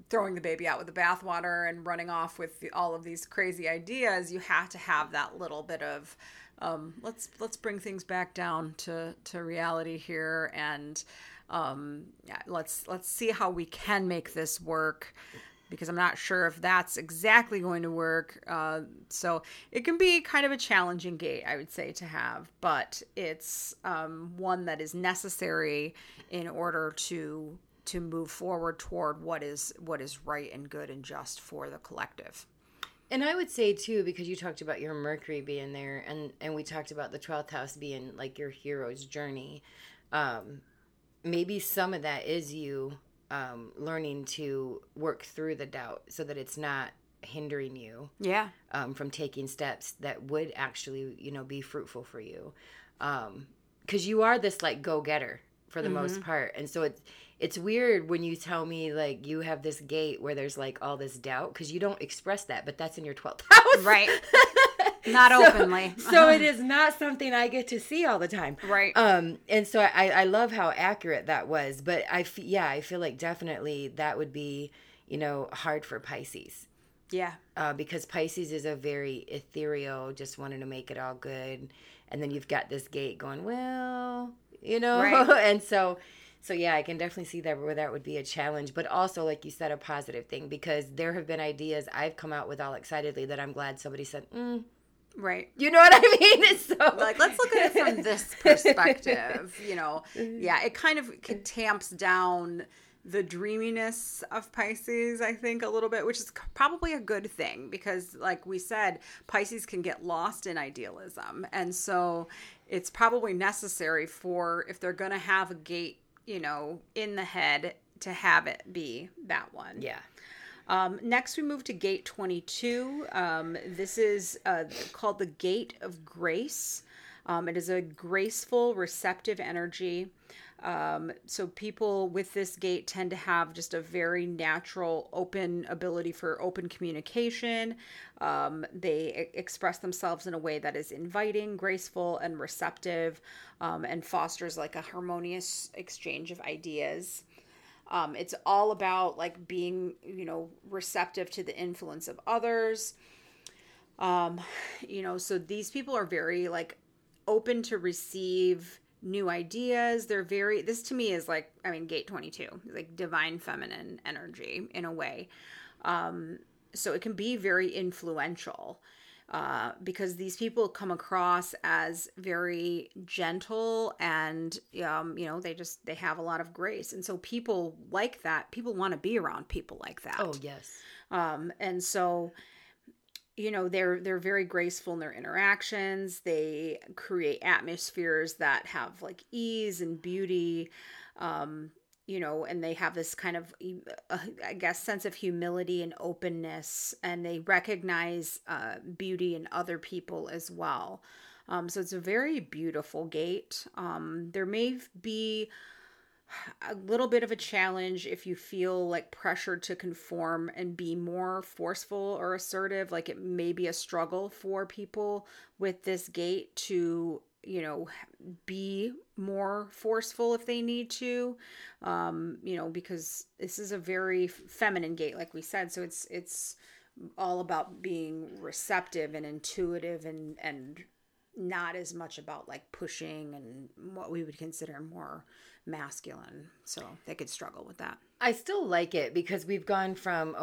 throwing the baby out with the bathwater and running off with all of these crazy ideas. You have to have that little bit of, let's bring things back down to reality here. And, let's see how we can make this work, because I'm not sure if that's exactly going to work. So it can be kind of a challenging gate, I would say, to have, but it's, one that is necessary in order to move forward toward what is right and good and just for the collective. And I would say too, because you talked about your Mercury being there and we talked about the 12th house being like your hero's journey. Maybe some of that is you learning to work through the doubt so that it's not hindering you from taking steps that would actually, you know, be fruitful for you. 'Cause you are this like go-getter for the most part. And so it's weird when you tell me like you have this gate where there's like all this doubt, because you don't express that, but that's in your 12th house. Right. Not openly. So it is not something I get to see all the time. Right. And so I love how accurate that was. But I feel like definitely that would be, hard for Pisces. Yeah. Because Pisces is a very ethereal, just wanting to make it all good. And then you've got this gate going, Right. And so yeah, I can definitely see that where that would be a challenge. But also, like you said, a positive thing, because there have been ideas I've come out with all excitedly that I'm glad somebody said, Right. You know what I mean? So like, let's look at it from this perspective, Yeah, it kind of tamps down the dreaminess of Pisces, I think, a little bit, which is probably a good thing, because like we said, Pisces can get lost in idealism. And so it's probably necessary for, if they're going to have a gate, in the head, to have it be that one. Yeah. Next, we move to Gate 22. This is called the Gate of Grace. It is a graceful, receptive energy. So people with this gate tend to have just a very natural, open ability for open communication. They express themselves in a way that is inviting, graceful, and receptive, and fosters like a harmonious exchange of ideas. It's all about like being, receptive to the influence of others. So these people are very like open to receive new ideas. They're very, this to me is like, Gate 22, like divine feminine energy in a way. So it can be very influential because these people come across as very gentle and, they have a lot of grace. And so people like that, people want to be around people like that. Oh, yes. And so they're very graceful in their interactions. They create atmospheres that have like ease and beauty, and they have this kind of, sense of humility and openness, and they recognize beauty in other people as well. So it's a very beautiful gate. There may be a little bit of a challenge if you feel like pressured to conform and be more forceful or assertive. Like it may be a struggle for people with this gate to, be more forceful if they need to, because this is a very feminine gate, like we said. So it's all about being receptive and intuitive and not as much about like pushing and what we would consider more masculine. So they could struggle with that. I still like it because we've gone from,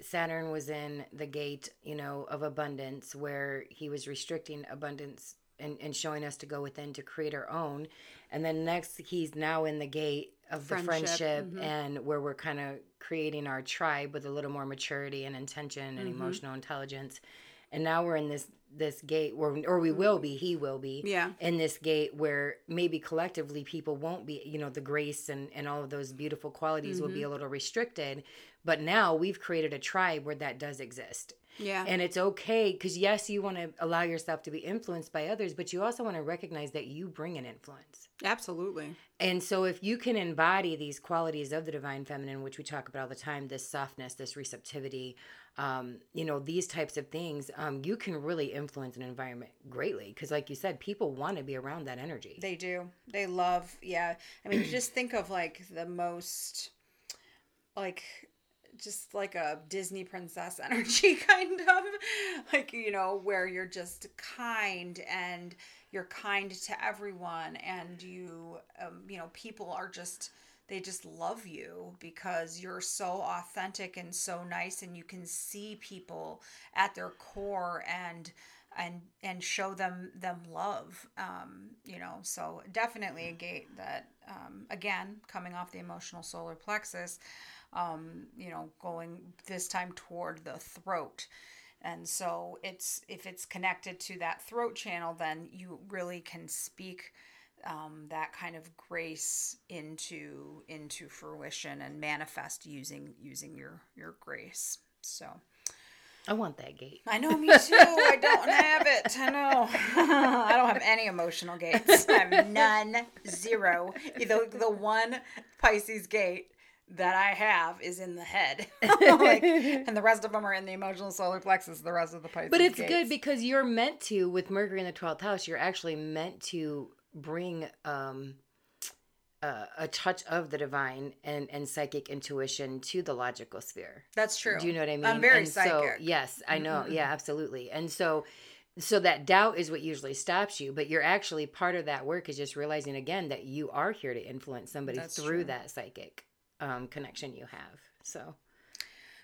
Saturn was in the gate, of abundance, where he was restricting abundance and showing us to go within to create our own. And then next, he's now in the gate of friendship mm-hmm. and where we're kind of creating our tribe with a little more maturity and intention and mm-hmm. emotional intelligence. And now we're in this gate, he will be yeah. in this gate where maybe collectively people won't be, the grace and all of those beautiful qualities mm-hmm. will be a little restricted. But now we've created a tribe where that does exist. Yeah. And it's okay because, yes, you want to allow yourself to be influenced by others, but you also want to recognize that you bring an influence. Absolutely. And so if you can embody these qualities of the divine feminine, which we talk about all the time, this softness, this receptivity, these types of things, you can really influence an environment greatly because, like you said, people want to be around that energy. They do. They love, yeah. Just think of, like, the most, like, just like a Disney princess energy kind of like, where you're just kind and you're kind to everyone and you, people are just, they just love you because you're so authentic and so nice and you can see people at their core and show them love, so definitely a gate that, again, coming off the emotional solar plexus, going this time toward the throat. And so if it's connected to that throat channel, then you really can speak that kind of grace into fruition and manifest using your grace. So I want that gate. I know, me too. I don't have it. I know. I don't have any emotional gates. I have none, zero. The one Pisces gate that I have is in the head. Like, and the rest of them are in the emotional solar plexus, the rest of the Pisces. But it's gates. Good because you're meant to, with Mercury in the 12th house, you're actually meant to bring a touch of the divine and psychic intuition to the logical sphere. That's true. Do you know what I mean? I'm very psychic. So, yes, I know. Mm-hmm. Yeah, absolutely. And so that doubt is what usually stops you, but you're actually part of that work is just realizing again that you are here to influence somebody That's through true. That psychic connection you have.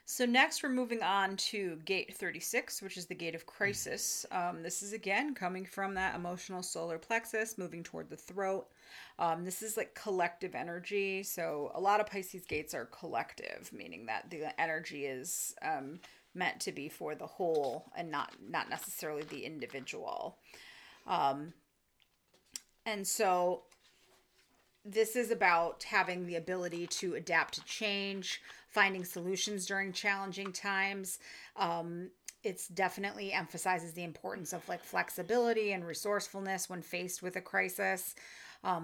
So next we're moving on to Gate 36, which is the Gate of Crisis. This is again coming from that emotional solar plexus, moving toward the throat. This is like collective energy. So a lot of Pisces gates are collective, meaning that the energy is meant to be for the whole and not necessarily the individual. And so this is about having the ability to adapt to change, finding solutions during challenging times. It's definitely emphasizes the importance of like flexibility and resourcefulness when faced with a crisis.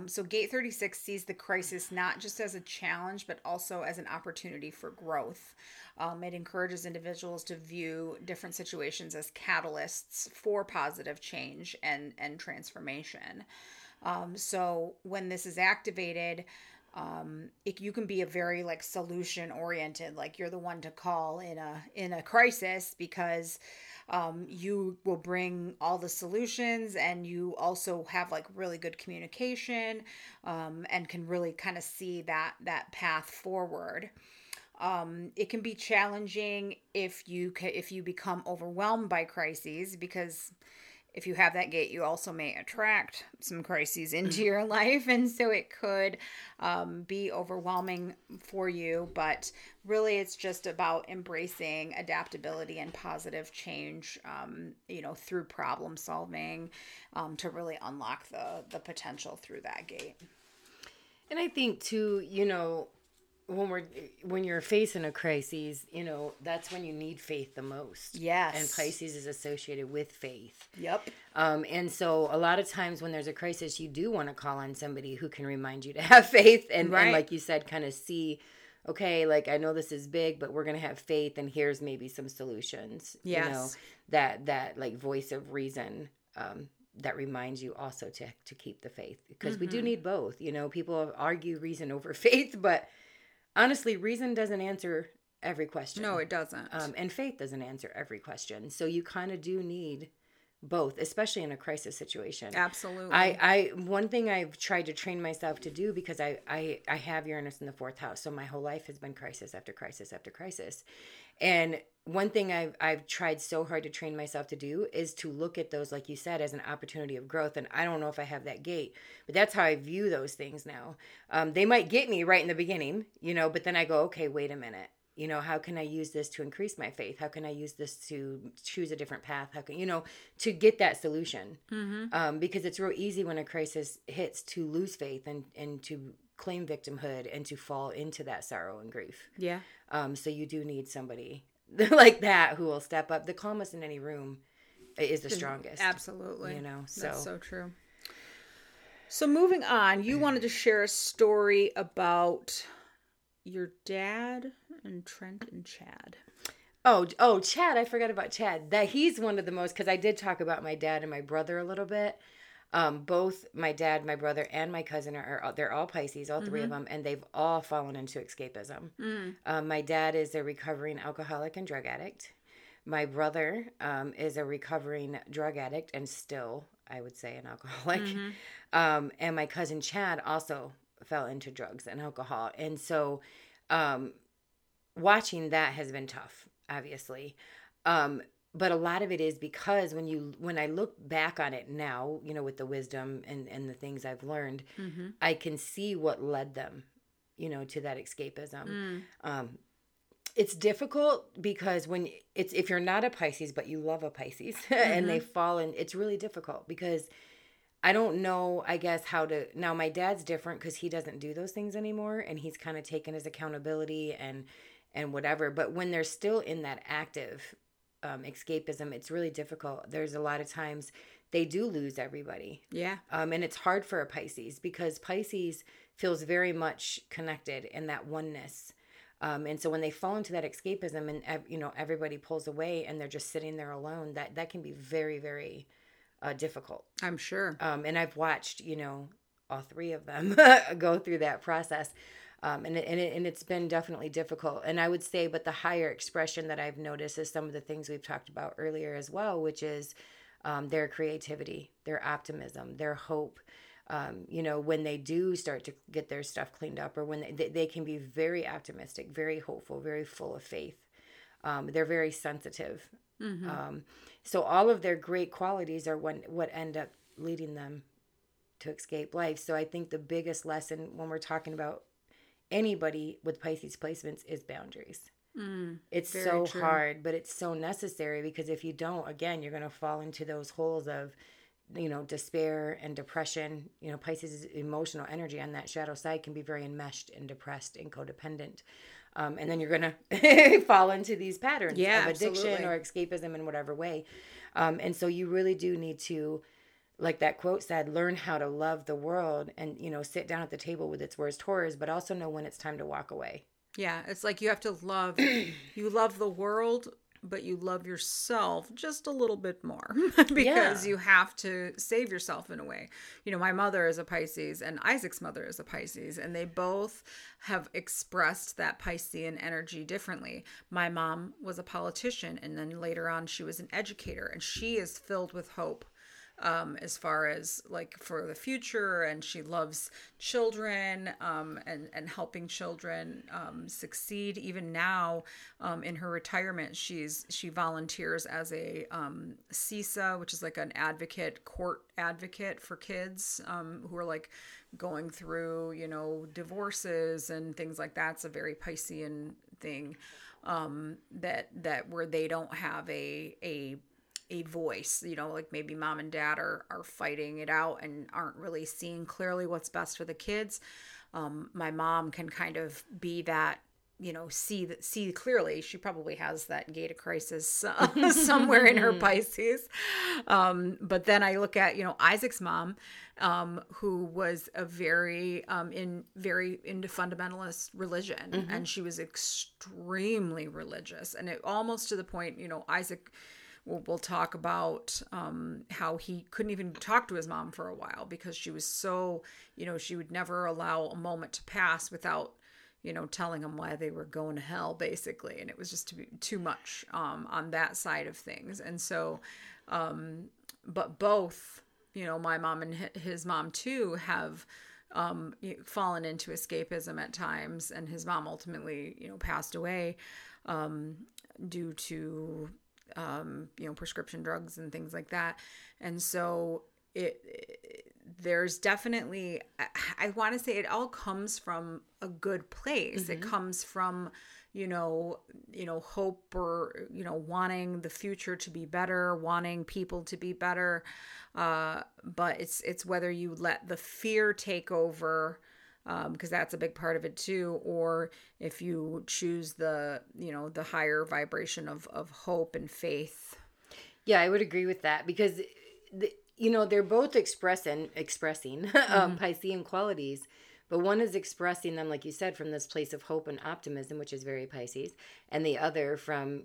So Gate 36 sees the crisis not just as a challenge, but also as an opportunity for growth. It encourages individuals to view different situations as catalysts for positive change and transformation. So when this is activated, you can be a very like solution oriented, like you're the one to call in a crisis because, you will bring all the solutions and you also have like really good communication, and can really kind of see that path forward. It can be challenging if you become overwhelmed by crises because if you have that gate, you also may attract some crises into your life. And so it could be overwhelming for you. But really, it's just about embracing adaptability and positive change, through problem solving to really unlock the potential through that gate. And I think, too, when you're facing a crisis, that's when you need faith the most. Yes. And Pisces is associated with faith. Yep. And so a lot of times when there's a crisis, you do want to call on somebody who can remind you to have faith. And like you said, kind of see, okay, like I know this is big, but we're going to have faith and here's maybe some solutions. Yes. That like voice of reason, that reminds you also to keep the faith because we do need both. People argue reason over faith, but honestly, reason doesn't answer every question. No, it doesn't. And faith doesn't answer every question. So you kind of do need both, especially in a crisis situation. Absolutely. I one thing I've tried to train myself to do because I have Uranus in the 4th house. So my whole life has been crisis after crisis after crisis. And one thing I've tried so hard to train myself to do is to look at those, like you said, as an opportunity of growth. And I don't know if I have that gate, but that's how I view those things now. They might get me right in the beginning, but then I go, okay, wait a minute. How can I use this to increase my faith? How can I use this to choose a different path? How can, to get that solution? Mm-hmm. Because it's real easy when a crisis hits to lose faith and to claim victimhood and to fall into that sorrow and grief. Yeah. So you do need somebody like that who will step up. The calmest in any room is the strongest. Absolutely. That's so true. So moving on, you wanted to share a story about your dad and Trent and Chad. Oh, Chad. I forgot about Chad. That he's one of the most, because I did talk about my dad and my brother a little bit. Both my dad, my brother, and my cousin they're all Pisces, all three of them, and they've all fallen into escapism. Mm-hmm. My dad is a recovering alcoholic and drug addict. My brother is a recovering drug addict and still, I would say, an alcoholic. Mm-hmm. And my cousin Chad also fell into drugs and alcohol. And so watching that has been tough, obviously. But a lot of it is because when I look back on it now, with the wisdom and the things I've learned, I can see what led them, to that escapism. It's difficult because if you're not a Pisces, but you love a Pisces and they fall in, it's really difficult because I don't know, I guess, how to... Now, my dad's different because he doesn't do those things anymore, and he's kind of taken his accountability and whatever. But when they're still in that active escapism, it's really difficult. There's a lot of times they do lose everybody. Yeah. And it's hard for a Pisces because Pisces feels very much connected in that oneness. And so when they fall into that escapism and, everybody pulls away and they're just sitting there alone, that can be very, very difficult. I'm sure. And I've watched, all three of them go through that process. And it's been definitely difficult. And I would say, but the higher expression that I've noticed is some of the things we've talked about earlier as well, which is their creativity, their optimism, their hope. When they do start to get their stuff cleaned up, or when they can be very optimistic, very hopeful, very full of faith. They're very sensitive. Mm-hmm. So all of their great qualities are what end up leading them to escape life. So I think the biggest lesson when we're talking about anybody with Pisces placements is boundaries. It's so true. Hard, but it's so necessary, because if you don't, again, you're going to fall into those holes of despair and depression. Pisces' emotional energy on that shadow side can be very enmeshed and depressed and codependent. And then you're going to fall into these patterns of addiction or escapism in whatever way. And so you really do need to, like that quote said, learn how to love the world and, sit down at the table with its worst horrors, but also know when it's time to walk away. Yeah. It's like you have to love the world, but you love yourself just a little bit more because you have to save yourself in a way. My mother is a Pisces and Isaac's mother is a Pisces, and they both have expressed that Piscean energy differently. My mom was a politician, and then later on she was an educator, and she is filled with hope. As far as for the future, and she loves children, and helping children, succeed. Even now, in her retirement, she volunteers as a, CISA, which is like an court advocate for kids, who are going through, divorces and things like that. It's a very Piscean thing, that where they don't have a voice, maybe mom and dad are fighting it out and aren't really seeing clearly what's best for the kids. My mom can kind of be that, see clearly. She probably has that gate of crisis somewhere in her Pisces. But then I look at, Isaac's mom, who was a very into fundamentalist religion. Mm-hmm. And she was extremely religious, and it almost to the point, Isaac, we'll talk about how he couldn't even talk to his mom for a while because she was so, she would never allow a moment to pass without, telling him why they were going to hell, basically. And it was just too much on that side of things. And so, but both, my mom and his mom too have fallen into escapism at times. And his mom ultimately, passed away due to prescription drugs and things like that. And so there's definitely, I want to say it all comes from a good place. Mm-hmm. It comes from, hope, or, wanting the future to be better, wanting people to be better. But it's whether you let the fear take over, because that's a big part of it too, or if you choose the, the higher vibration of hope and faith. Yeah, I would agree with that, because, they're both expressing mm-hmm. Piscean qualities, but one is expressing them, like you said, from this place of hope and optimism, which is very Pisces, and the other from,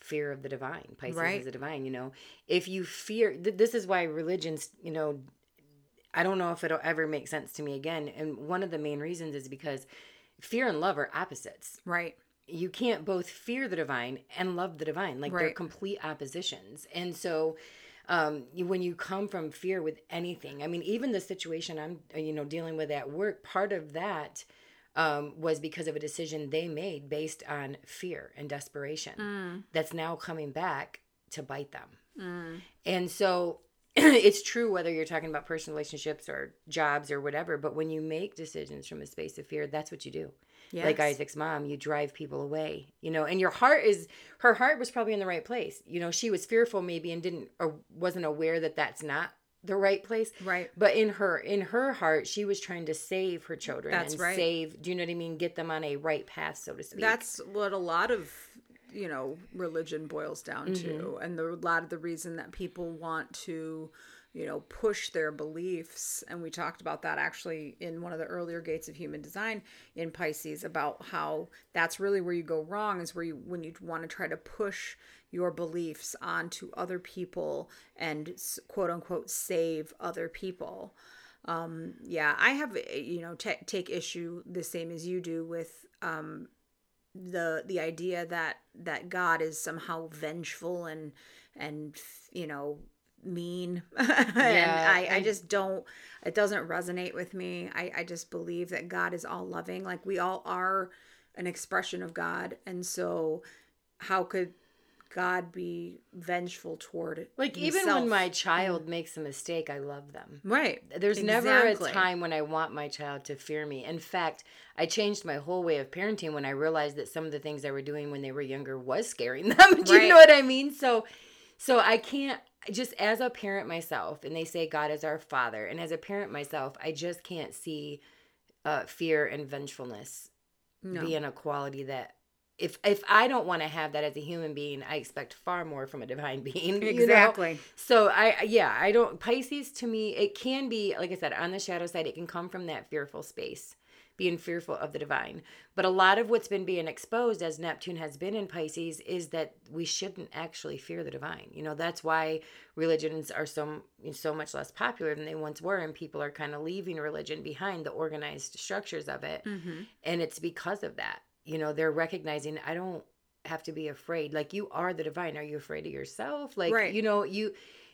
fear of the divine. Pisces is the divine, If you fear, this is why religions, I don't know if it'll ever make sense to me again. And one of the main reasons is because fear and love are opposites. Right. You can't both fear the divine and love the divine. They're complete oppositions. And so when you come from fear with anything, I mean, even the situation I'm, dealing with at work, part of that was because of a decision they made based on fear and desperation that's now coming back to bite them. And so it's true whether you're talking about personal relationships or jobs or whatever, but when you make decisions from a space of fear, that's what you do. Yes. Like Isaac's mom, you drive people away, and her heart was probably in the right place. She was fearful maybe and wasn't aware that that's not the right place. Right. But in her heart, she was trying to save her children. That's right. Save, do you know what I mean? Get them on a right path, so to speak. That's what a lot of religion boils down to, and a lot of the reason that people want to push their beliefs. And we talked about that actually in one of the earlier Gates of Human Design in Pisces, about how that's really where you go wrong, is where you, when you want to try to push your beliefs onto other people and quote unquote save other people. I have, take issue the same as you do with, the idea that God is somehow vengeful and mean. And I just don't, it doesn't resonate with me. I just believe that God is all loving. Like, we all are an expression of God. And so how could God be vengeful toward it? Like, himself. Even when my child makes a mistake, I love them. Right. There's never a time when I want my child to fear me. In fact, I changed my whole way of parenting when I realized that some of the things I were doing when they were younger was scaring them. Do you know what I mean? So I can't, just as a parent myself, and they say God is our father, and as a parent myself, I just can't see fear and vengefulness being a quality that, If I don't want to have that as a human being, I expect far more from a divine being. Exactly. So I don't, Pisces to me, it can be, like I said, on the shadow side, it can come from that fearful space, being fearful of the divine. But a lot of what's been being exposed as Neptune has been in Pisces is that we shouldn't actually fear the divine. That's why religions are so much less popular than they once were, and people are kind of leaving religion behind, the organized structures of it. Mm-hmm. And it's because of that. They're recognizing, I don't have to be afraid. Like, you are the divine. Are you afraid of yourself? Like,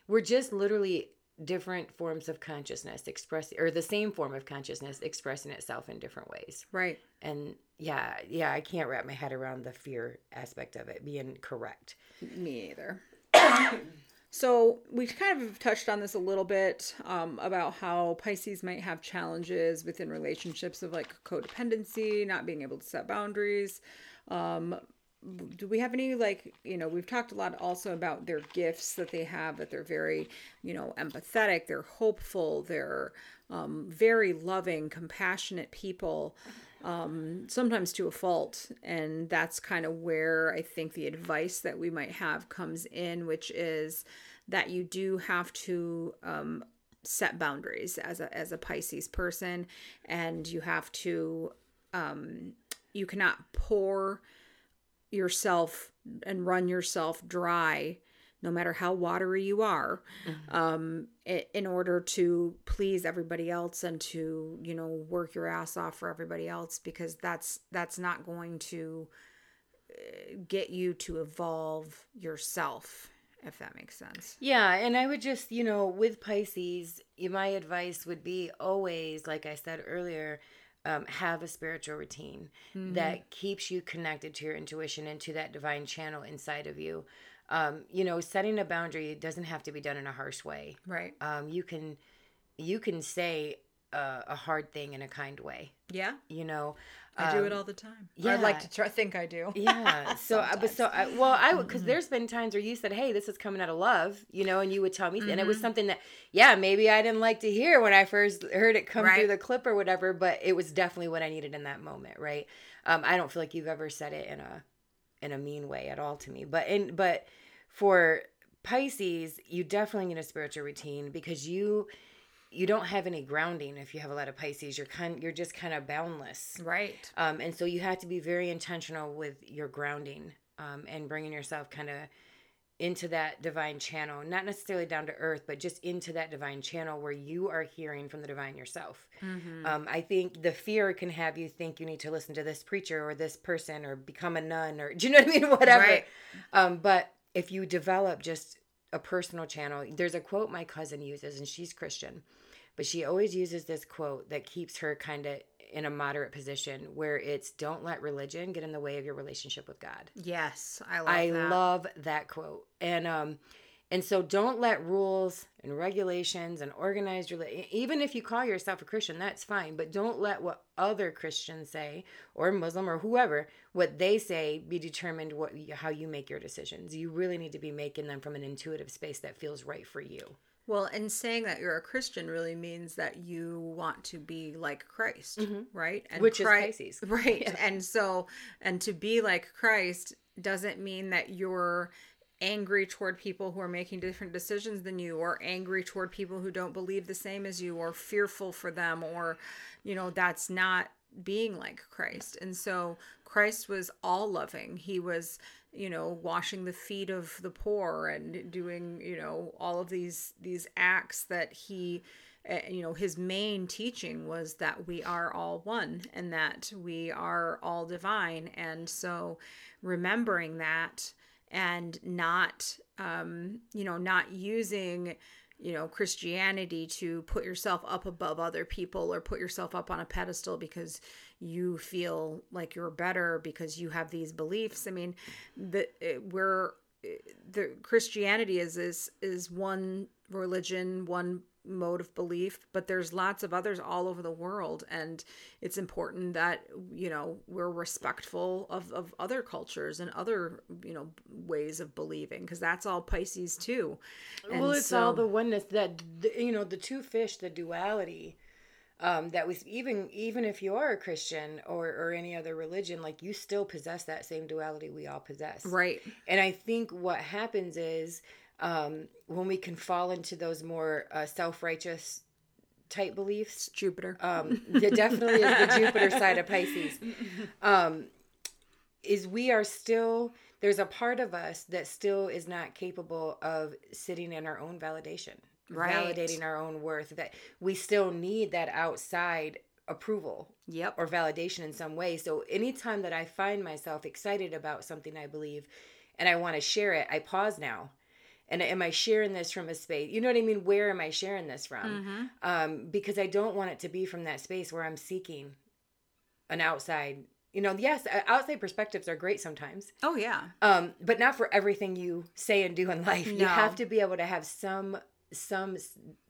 we're just literally different forms of consciousness expressing, or the same form of consciousness expressing itself in different ways. Right. And I can't wrap my head around the fear aspect of it being correct. Me either. So we kind of touched on this a little bit about how Pisces might have challenges within relationships of like codependency, not being able to set boundaries. Do we have any, we've talked a lot also about their gifts that they have, that they're very, empathetic, they're hopeful, they're very loving, compassionate people, sometimes to a fault. And that's kind of where I think the advice that we might have comes in, which is that you do have to set boundaries as a Pisces person, and you have to, you cannot pour yourself and run yourself dry, no matter how watery you are, mm-hmm. In order to please everybody else and to, work your ass off for everybody else, because that's not going to get you to evolve yourself, if that makes sense. Yeah. And I would just, with Pisces, my advice would be always, like I said earlier, have a spiritual routine mm-hmm. that keeps you connected to your intuition and to that divine channel inside of you. Setting a boundary doesn't have to be done in a harsh way. Right. You can say a hard thing in a kind way. Yeah. I do it all the time. Yeah. I'd like to think I do. Yeah. Because there's been times where you said, hey, this is coming out of love, and you would tell me, mm-hmm. and it was something that, maybe I didn't like to hear when I first heard it come through the clip or whatever, but it was definitely what I needed in that moment. Right. I don't feel like you've ever said it in a mean way at all to me. But for Pisces, you definitely need a spiritual routine, because you don't have any grounding. If you have a lot of Pisces, you're just kind of boundless. Right. And so you have to be very intentional with your grounding, and bringing yourself kind of into that divine channel, not necessarily down to earth, but just into that divine channel where you are hearing from the divine yourself. Mm-hmm. I think the fear can have you think you need to listen to this preacher or this person or become a nun or, do you know what I mean? Whatever. Right. But if you develop just a personal channel, there's a quote my cousin uses, and she's Christian, but she always uses this quote that keeps her kind of in a moderate position, where it's, don't let religion get in the way of your relationship with God. Yes. I love that quote. And so don't let rules and regulations and organized, even if you call yourself a Christian, that's fine, but don't let what other Christians say, or Muslim or whoever, what they say be determined how you make your decisions. You really need to be making them from an intuitive space that feels right for you. Well, and saying that you're a Christian really means that you want to be like Christ, mm-hmm. right? And which is Pisces. Right. Yeah. And to be like Christ doesn't mean that you're angry toward people who are making different decisions than you, or angry toward people who don't believe the same as you, or fearful for them, or, you know, that's not being like Christ. And so Christ was all loving. He was, you know, washing the feet of the poor and doing, you know, all of these acts that he, you know, his main teaching was that we are all one and that we are all divine. And so remembering that, and not, you know, not using, you know, Christianity to put yourself up above other people or put yourself up on a pedestal because you feel like you're better because you have these beliefs. I mean, Christianity is one religion, one mode of belief, but there's lots of others all over the world. And it's important that, you know, we're respectful of other cultures and other, you know, ways of believing, because that's all Pisces too. And well, it's all the oneness that, you know, the two fish, the duality, that was even if you are a Christian or any other religion, like you still possess that same duality we all possess. Right. And I think what happens is, when we can fall into those more self-righteous type beliefs, Jupiter, it definitely is the Jupiter side of Pisces, is we are still, there's a part of us that still is not capable of sitting in our own validation, right? Validating our own worth, that we still need that outside approval, yep, or validation in some way. So anytime that I find myself excited about something I believe and I want to share it, I pause now. And am I sharing this from a space? You know what I mean? Where am I sharing this from? Mm-hmm. Because I don't want it to be from that space where I'm seeking an outside, you know, yes, outside perspectives are great sometimes. Oh, yeah. But not for everything you say and do in life. No. You have to be able to have some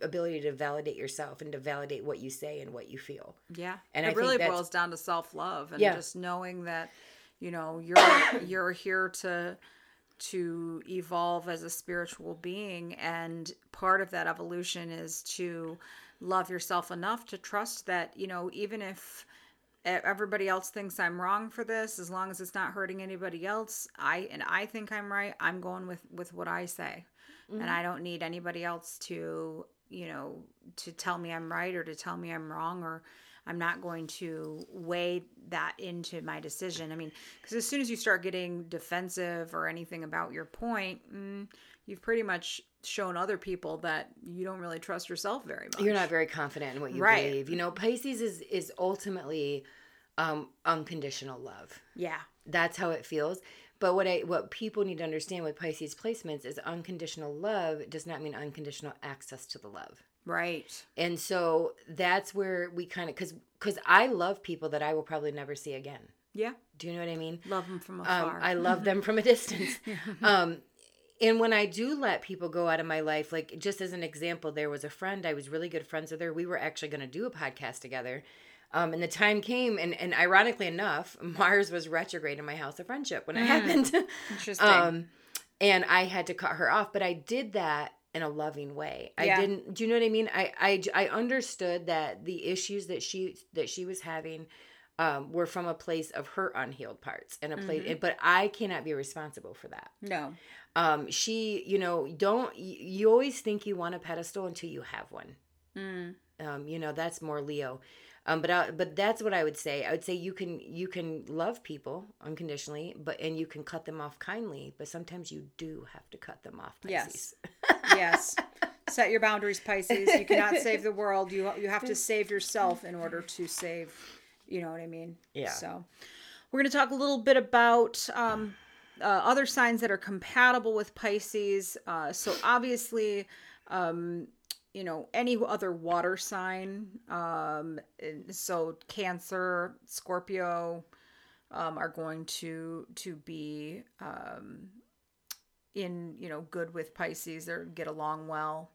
ability to validate yourself and to validate what you say and what you feel. Yeah. And it really boils down to self-love and just knowing that, you know, you're here to evolve as a spiritual being. And part of that evolution is to love yourself enough to trust that, you know, even if everybody else thinks I'm wrong for this, as long as it's not hurting anybody else, I think I'm right, I'm going with what I say. Mm-hmm. And I don't need anybody else to, you know, to tell me I'm right or to tell me I'm wrong, or I'm not going to weigh that into my decision. I mean, because as soon as you start getting defensive or anything about your point, you've pretty much shown other people that you don't really trust yourself very much. You're not very confident in what you believe. You know, Pisces is ultimately unconditional love. Yeah. That's how it feels. But what people need to understand with Pisces placements is unconditional love does not mean unconditional access to the love. Right. And so that's where we kind of, because I love people that I will probably never see again. Yeah. Do you know what I mean? Love them from afar. I love them from a distance. And when I do let people go out of my life, like just as an example, there was a friend, I was really good friends with her. We were actually going to do a podcast together. And the time came, and ironically enough, Mars was retrograde in my house of friendship when it happened. Interesting. And I had to cut her off, but I did that in a loving way. Yeah. I didn't, do you know what I mean? I understood that the issues that she was having were from a place of her unhealed parts and a place, but I cannot be responsible for that. No. She, you know, you always think you want a pedestal until you have one. Mm. You know, that's more Leo. But that's what I would say. I would say you can love people unconditionally, and you can cut them off kindly, but sometimes you do have to cut them off, Pisces. Yes. Set your boundaries, Pisces. You cannot save the world. You have to save yourself in order to save, you know what I mean? Yeah. So we're going to talk a little bit about other signs that are compatible with Pisces. So obviously, you know, any other water sign, so Cancer, Scorpio, are going to be in, you know, good with Pisces. They get along well.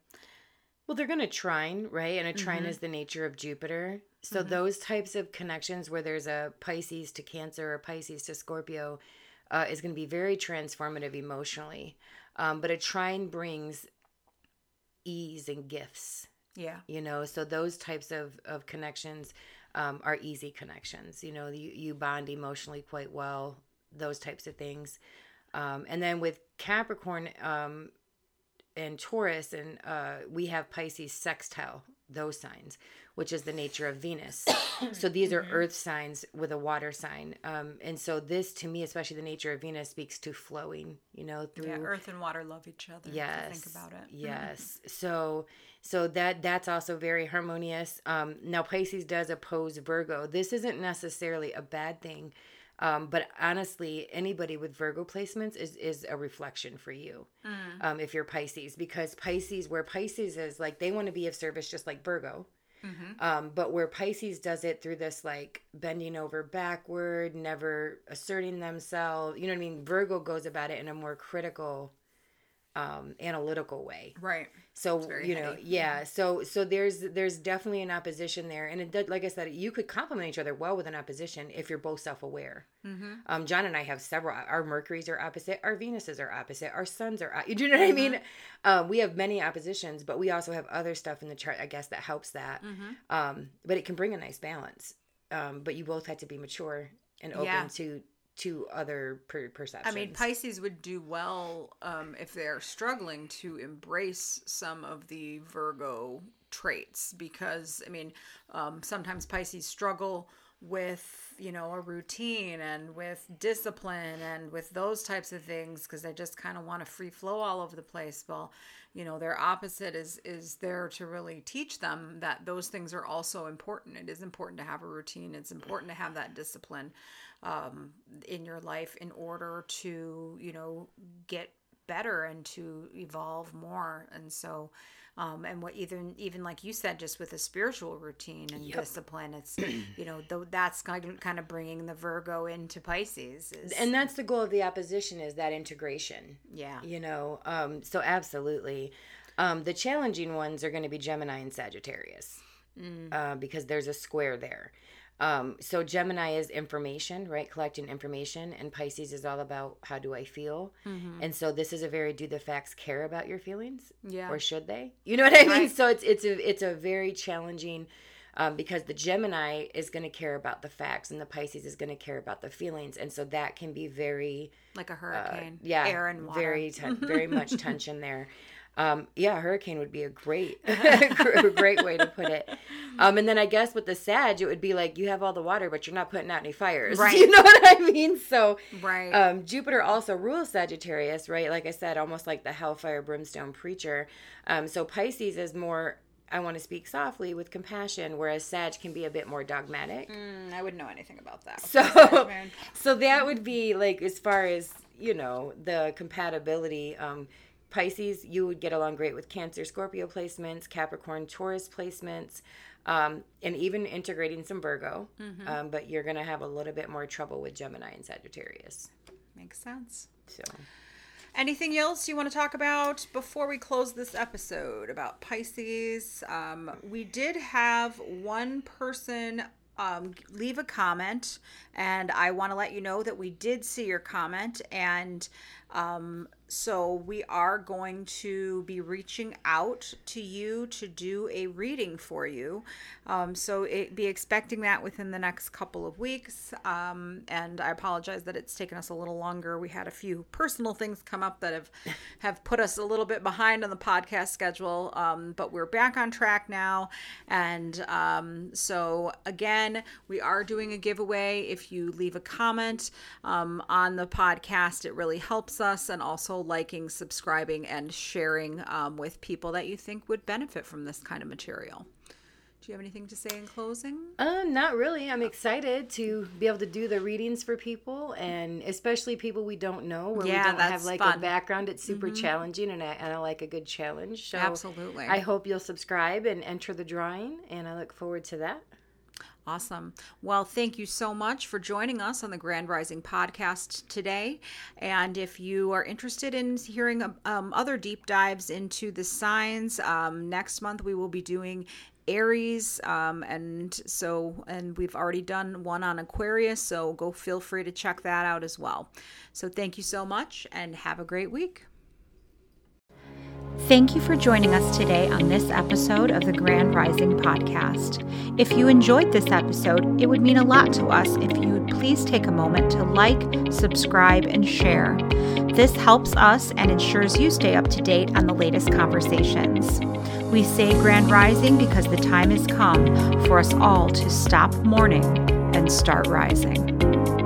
Well, they're going to trine, right? And a trine is the nature of Jupiter. So those types of connections where there's a Pisces to Cancer or Pisces to Scorpio is going to be very transformative emotionally. But a trine brings ease and gifts. Yeah. You know, so those types of connections are easy connections. You know, you bond emotionally quite well, those types of things. And then with Capricorn and Taurus, and we have Pisces sextile those signs, which is the nature of Venus. So these are earth signs with a water sign. And so this, to me, especially the nature of Venus, speaks to flowing, you know, through earth and water love each other. Yes. If you think about it. Yes. So that's also very harmonious. Now Pisces does oppose Virgo. This isn't necessarily a bad thing. But honestly, anybody with Virgo placements is a reflection for you, if you're Pisces, because Pisces is like, they want to be of service just like Virgo. Mm-hmm. But where Pisces does it through this, like, bending over backward, never asserting themselves, you know what I mean? Virgo goes about it in a more critical, analytical way. Right. So, you know, heady. Yeah. So there's definitely an opposition there. And it, like I said, you could complement each other well with an opposition if you're both self-aware. Mm-hmm. John and I have several, our Mercuries are opposite, our Venuses are opposite, our Suns are, do you know what I mean? We have many oppositions, but we also have other stuff in the chart, I guess, that helps that. Mm-hmm. But it can bring a nice balance. But you both have to be mature and open to other perceptions. I mean, Pisces would do well if they're struggling to embrace some of the Virgo traits, because, I mean, sometimes Pisces struggle with, you know, a routine and with discipline and with those types of things, because they just kind of want to free flow all over the place. Well, you know, their opposite is there to really teach them that those things are also important. It is important to have a routine. It's important to have that discipline in your life in order to, you know, get better and to evolve more. And so and what even like you said, just with a spiritual routine and discipline, it's, you know, that's kind of bringing the Virgo into Pisces. And that's the goal of the opposition, is that integration. Yeah. You know, so absolutely. The challenging ones are going to be Gemini and Sagittarius because there's a square there. So Gemini is information, right? Collecting information. And Pisces is all about, how do I feel? Mm-hmm. And so this is a very, do the facts care about your feelings? Yeah. Or should they? You know what I mean? Right. So it's a very challenging, because the Gemini is going to care about the facts and the Pisces is going to care about the feelings. And so that can be very, like a hurricane. Air and water. Very much tension there. A hurricane would be a great way to put it. And then I guess with the Sag, it would be like, you have all the water, but you're not putting out any fires. Right. You know what I mean? So Jupiter also rules Sagittarius, right? Like I said, almost like the hellfire brimstone preacher. So Pisces is more, I want to speak softly with compassion, whereas Sag can be a bit more dogmatic. I wouldn't know anything about that. So that would be like, as far as, you know, the compatibility, Pisces, you would get along great with Cancer, Scorpio placements, Capricorn, Taurus placements, and even integrating some Virgo. Mm-hmm. But you're going to have a little bit more trouble with Gemini and Sagittarius. Makes sense. So, anything else you want to talk about before we close this episode about Pisces? We did have one person leave a comment, and I want to let you know that we did see your comment, and so we are going to be reaching out to you to do a reading for you. So be expecting that within the next couple of weeks. And I apologize that it's taken us a little longer. We had a few personal things come up that have put us a little bit behind on the podcast schedule. But we're back on track now. And so again, we are doing a giveaway. If you leave a comment on the podcast, it really helps us, and also liking, subscribing, and sharing with people that you think would benefit from this kind of material. Do you have anything to say in closing? Not really. I'm excited to be able to do the readings for people, and especially people we don't know, where we don't have like a background. It's super challenging, and I like a good challenge. So absolutely. I hope you'll subscribe and enter the drawing, and I look forward to that. Awesome. Well, thank you so much for joining us on the Grand Rising podcast today. And if you are interested in hearing other deep dives into the signs, next month we will be doing Aries, and we've already done one on Aquarius, so feel free to check that out as well. So thank you so much, and have a great week. Thank you for joining us today on this episode of the Grand Rising Podcast. If you enjoyed this episode, it would mean a lot to us if you would please take a moment to like, subscribe, and share. This helps us and ensures you stay up to date on the latest conversations. We say Grand Rising because the time has come for us all to stop mourning and start rising.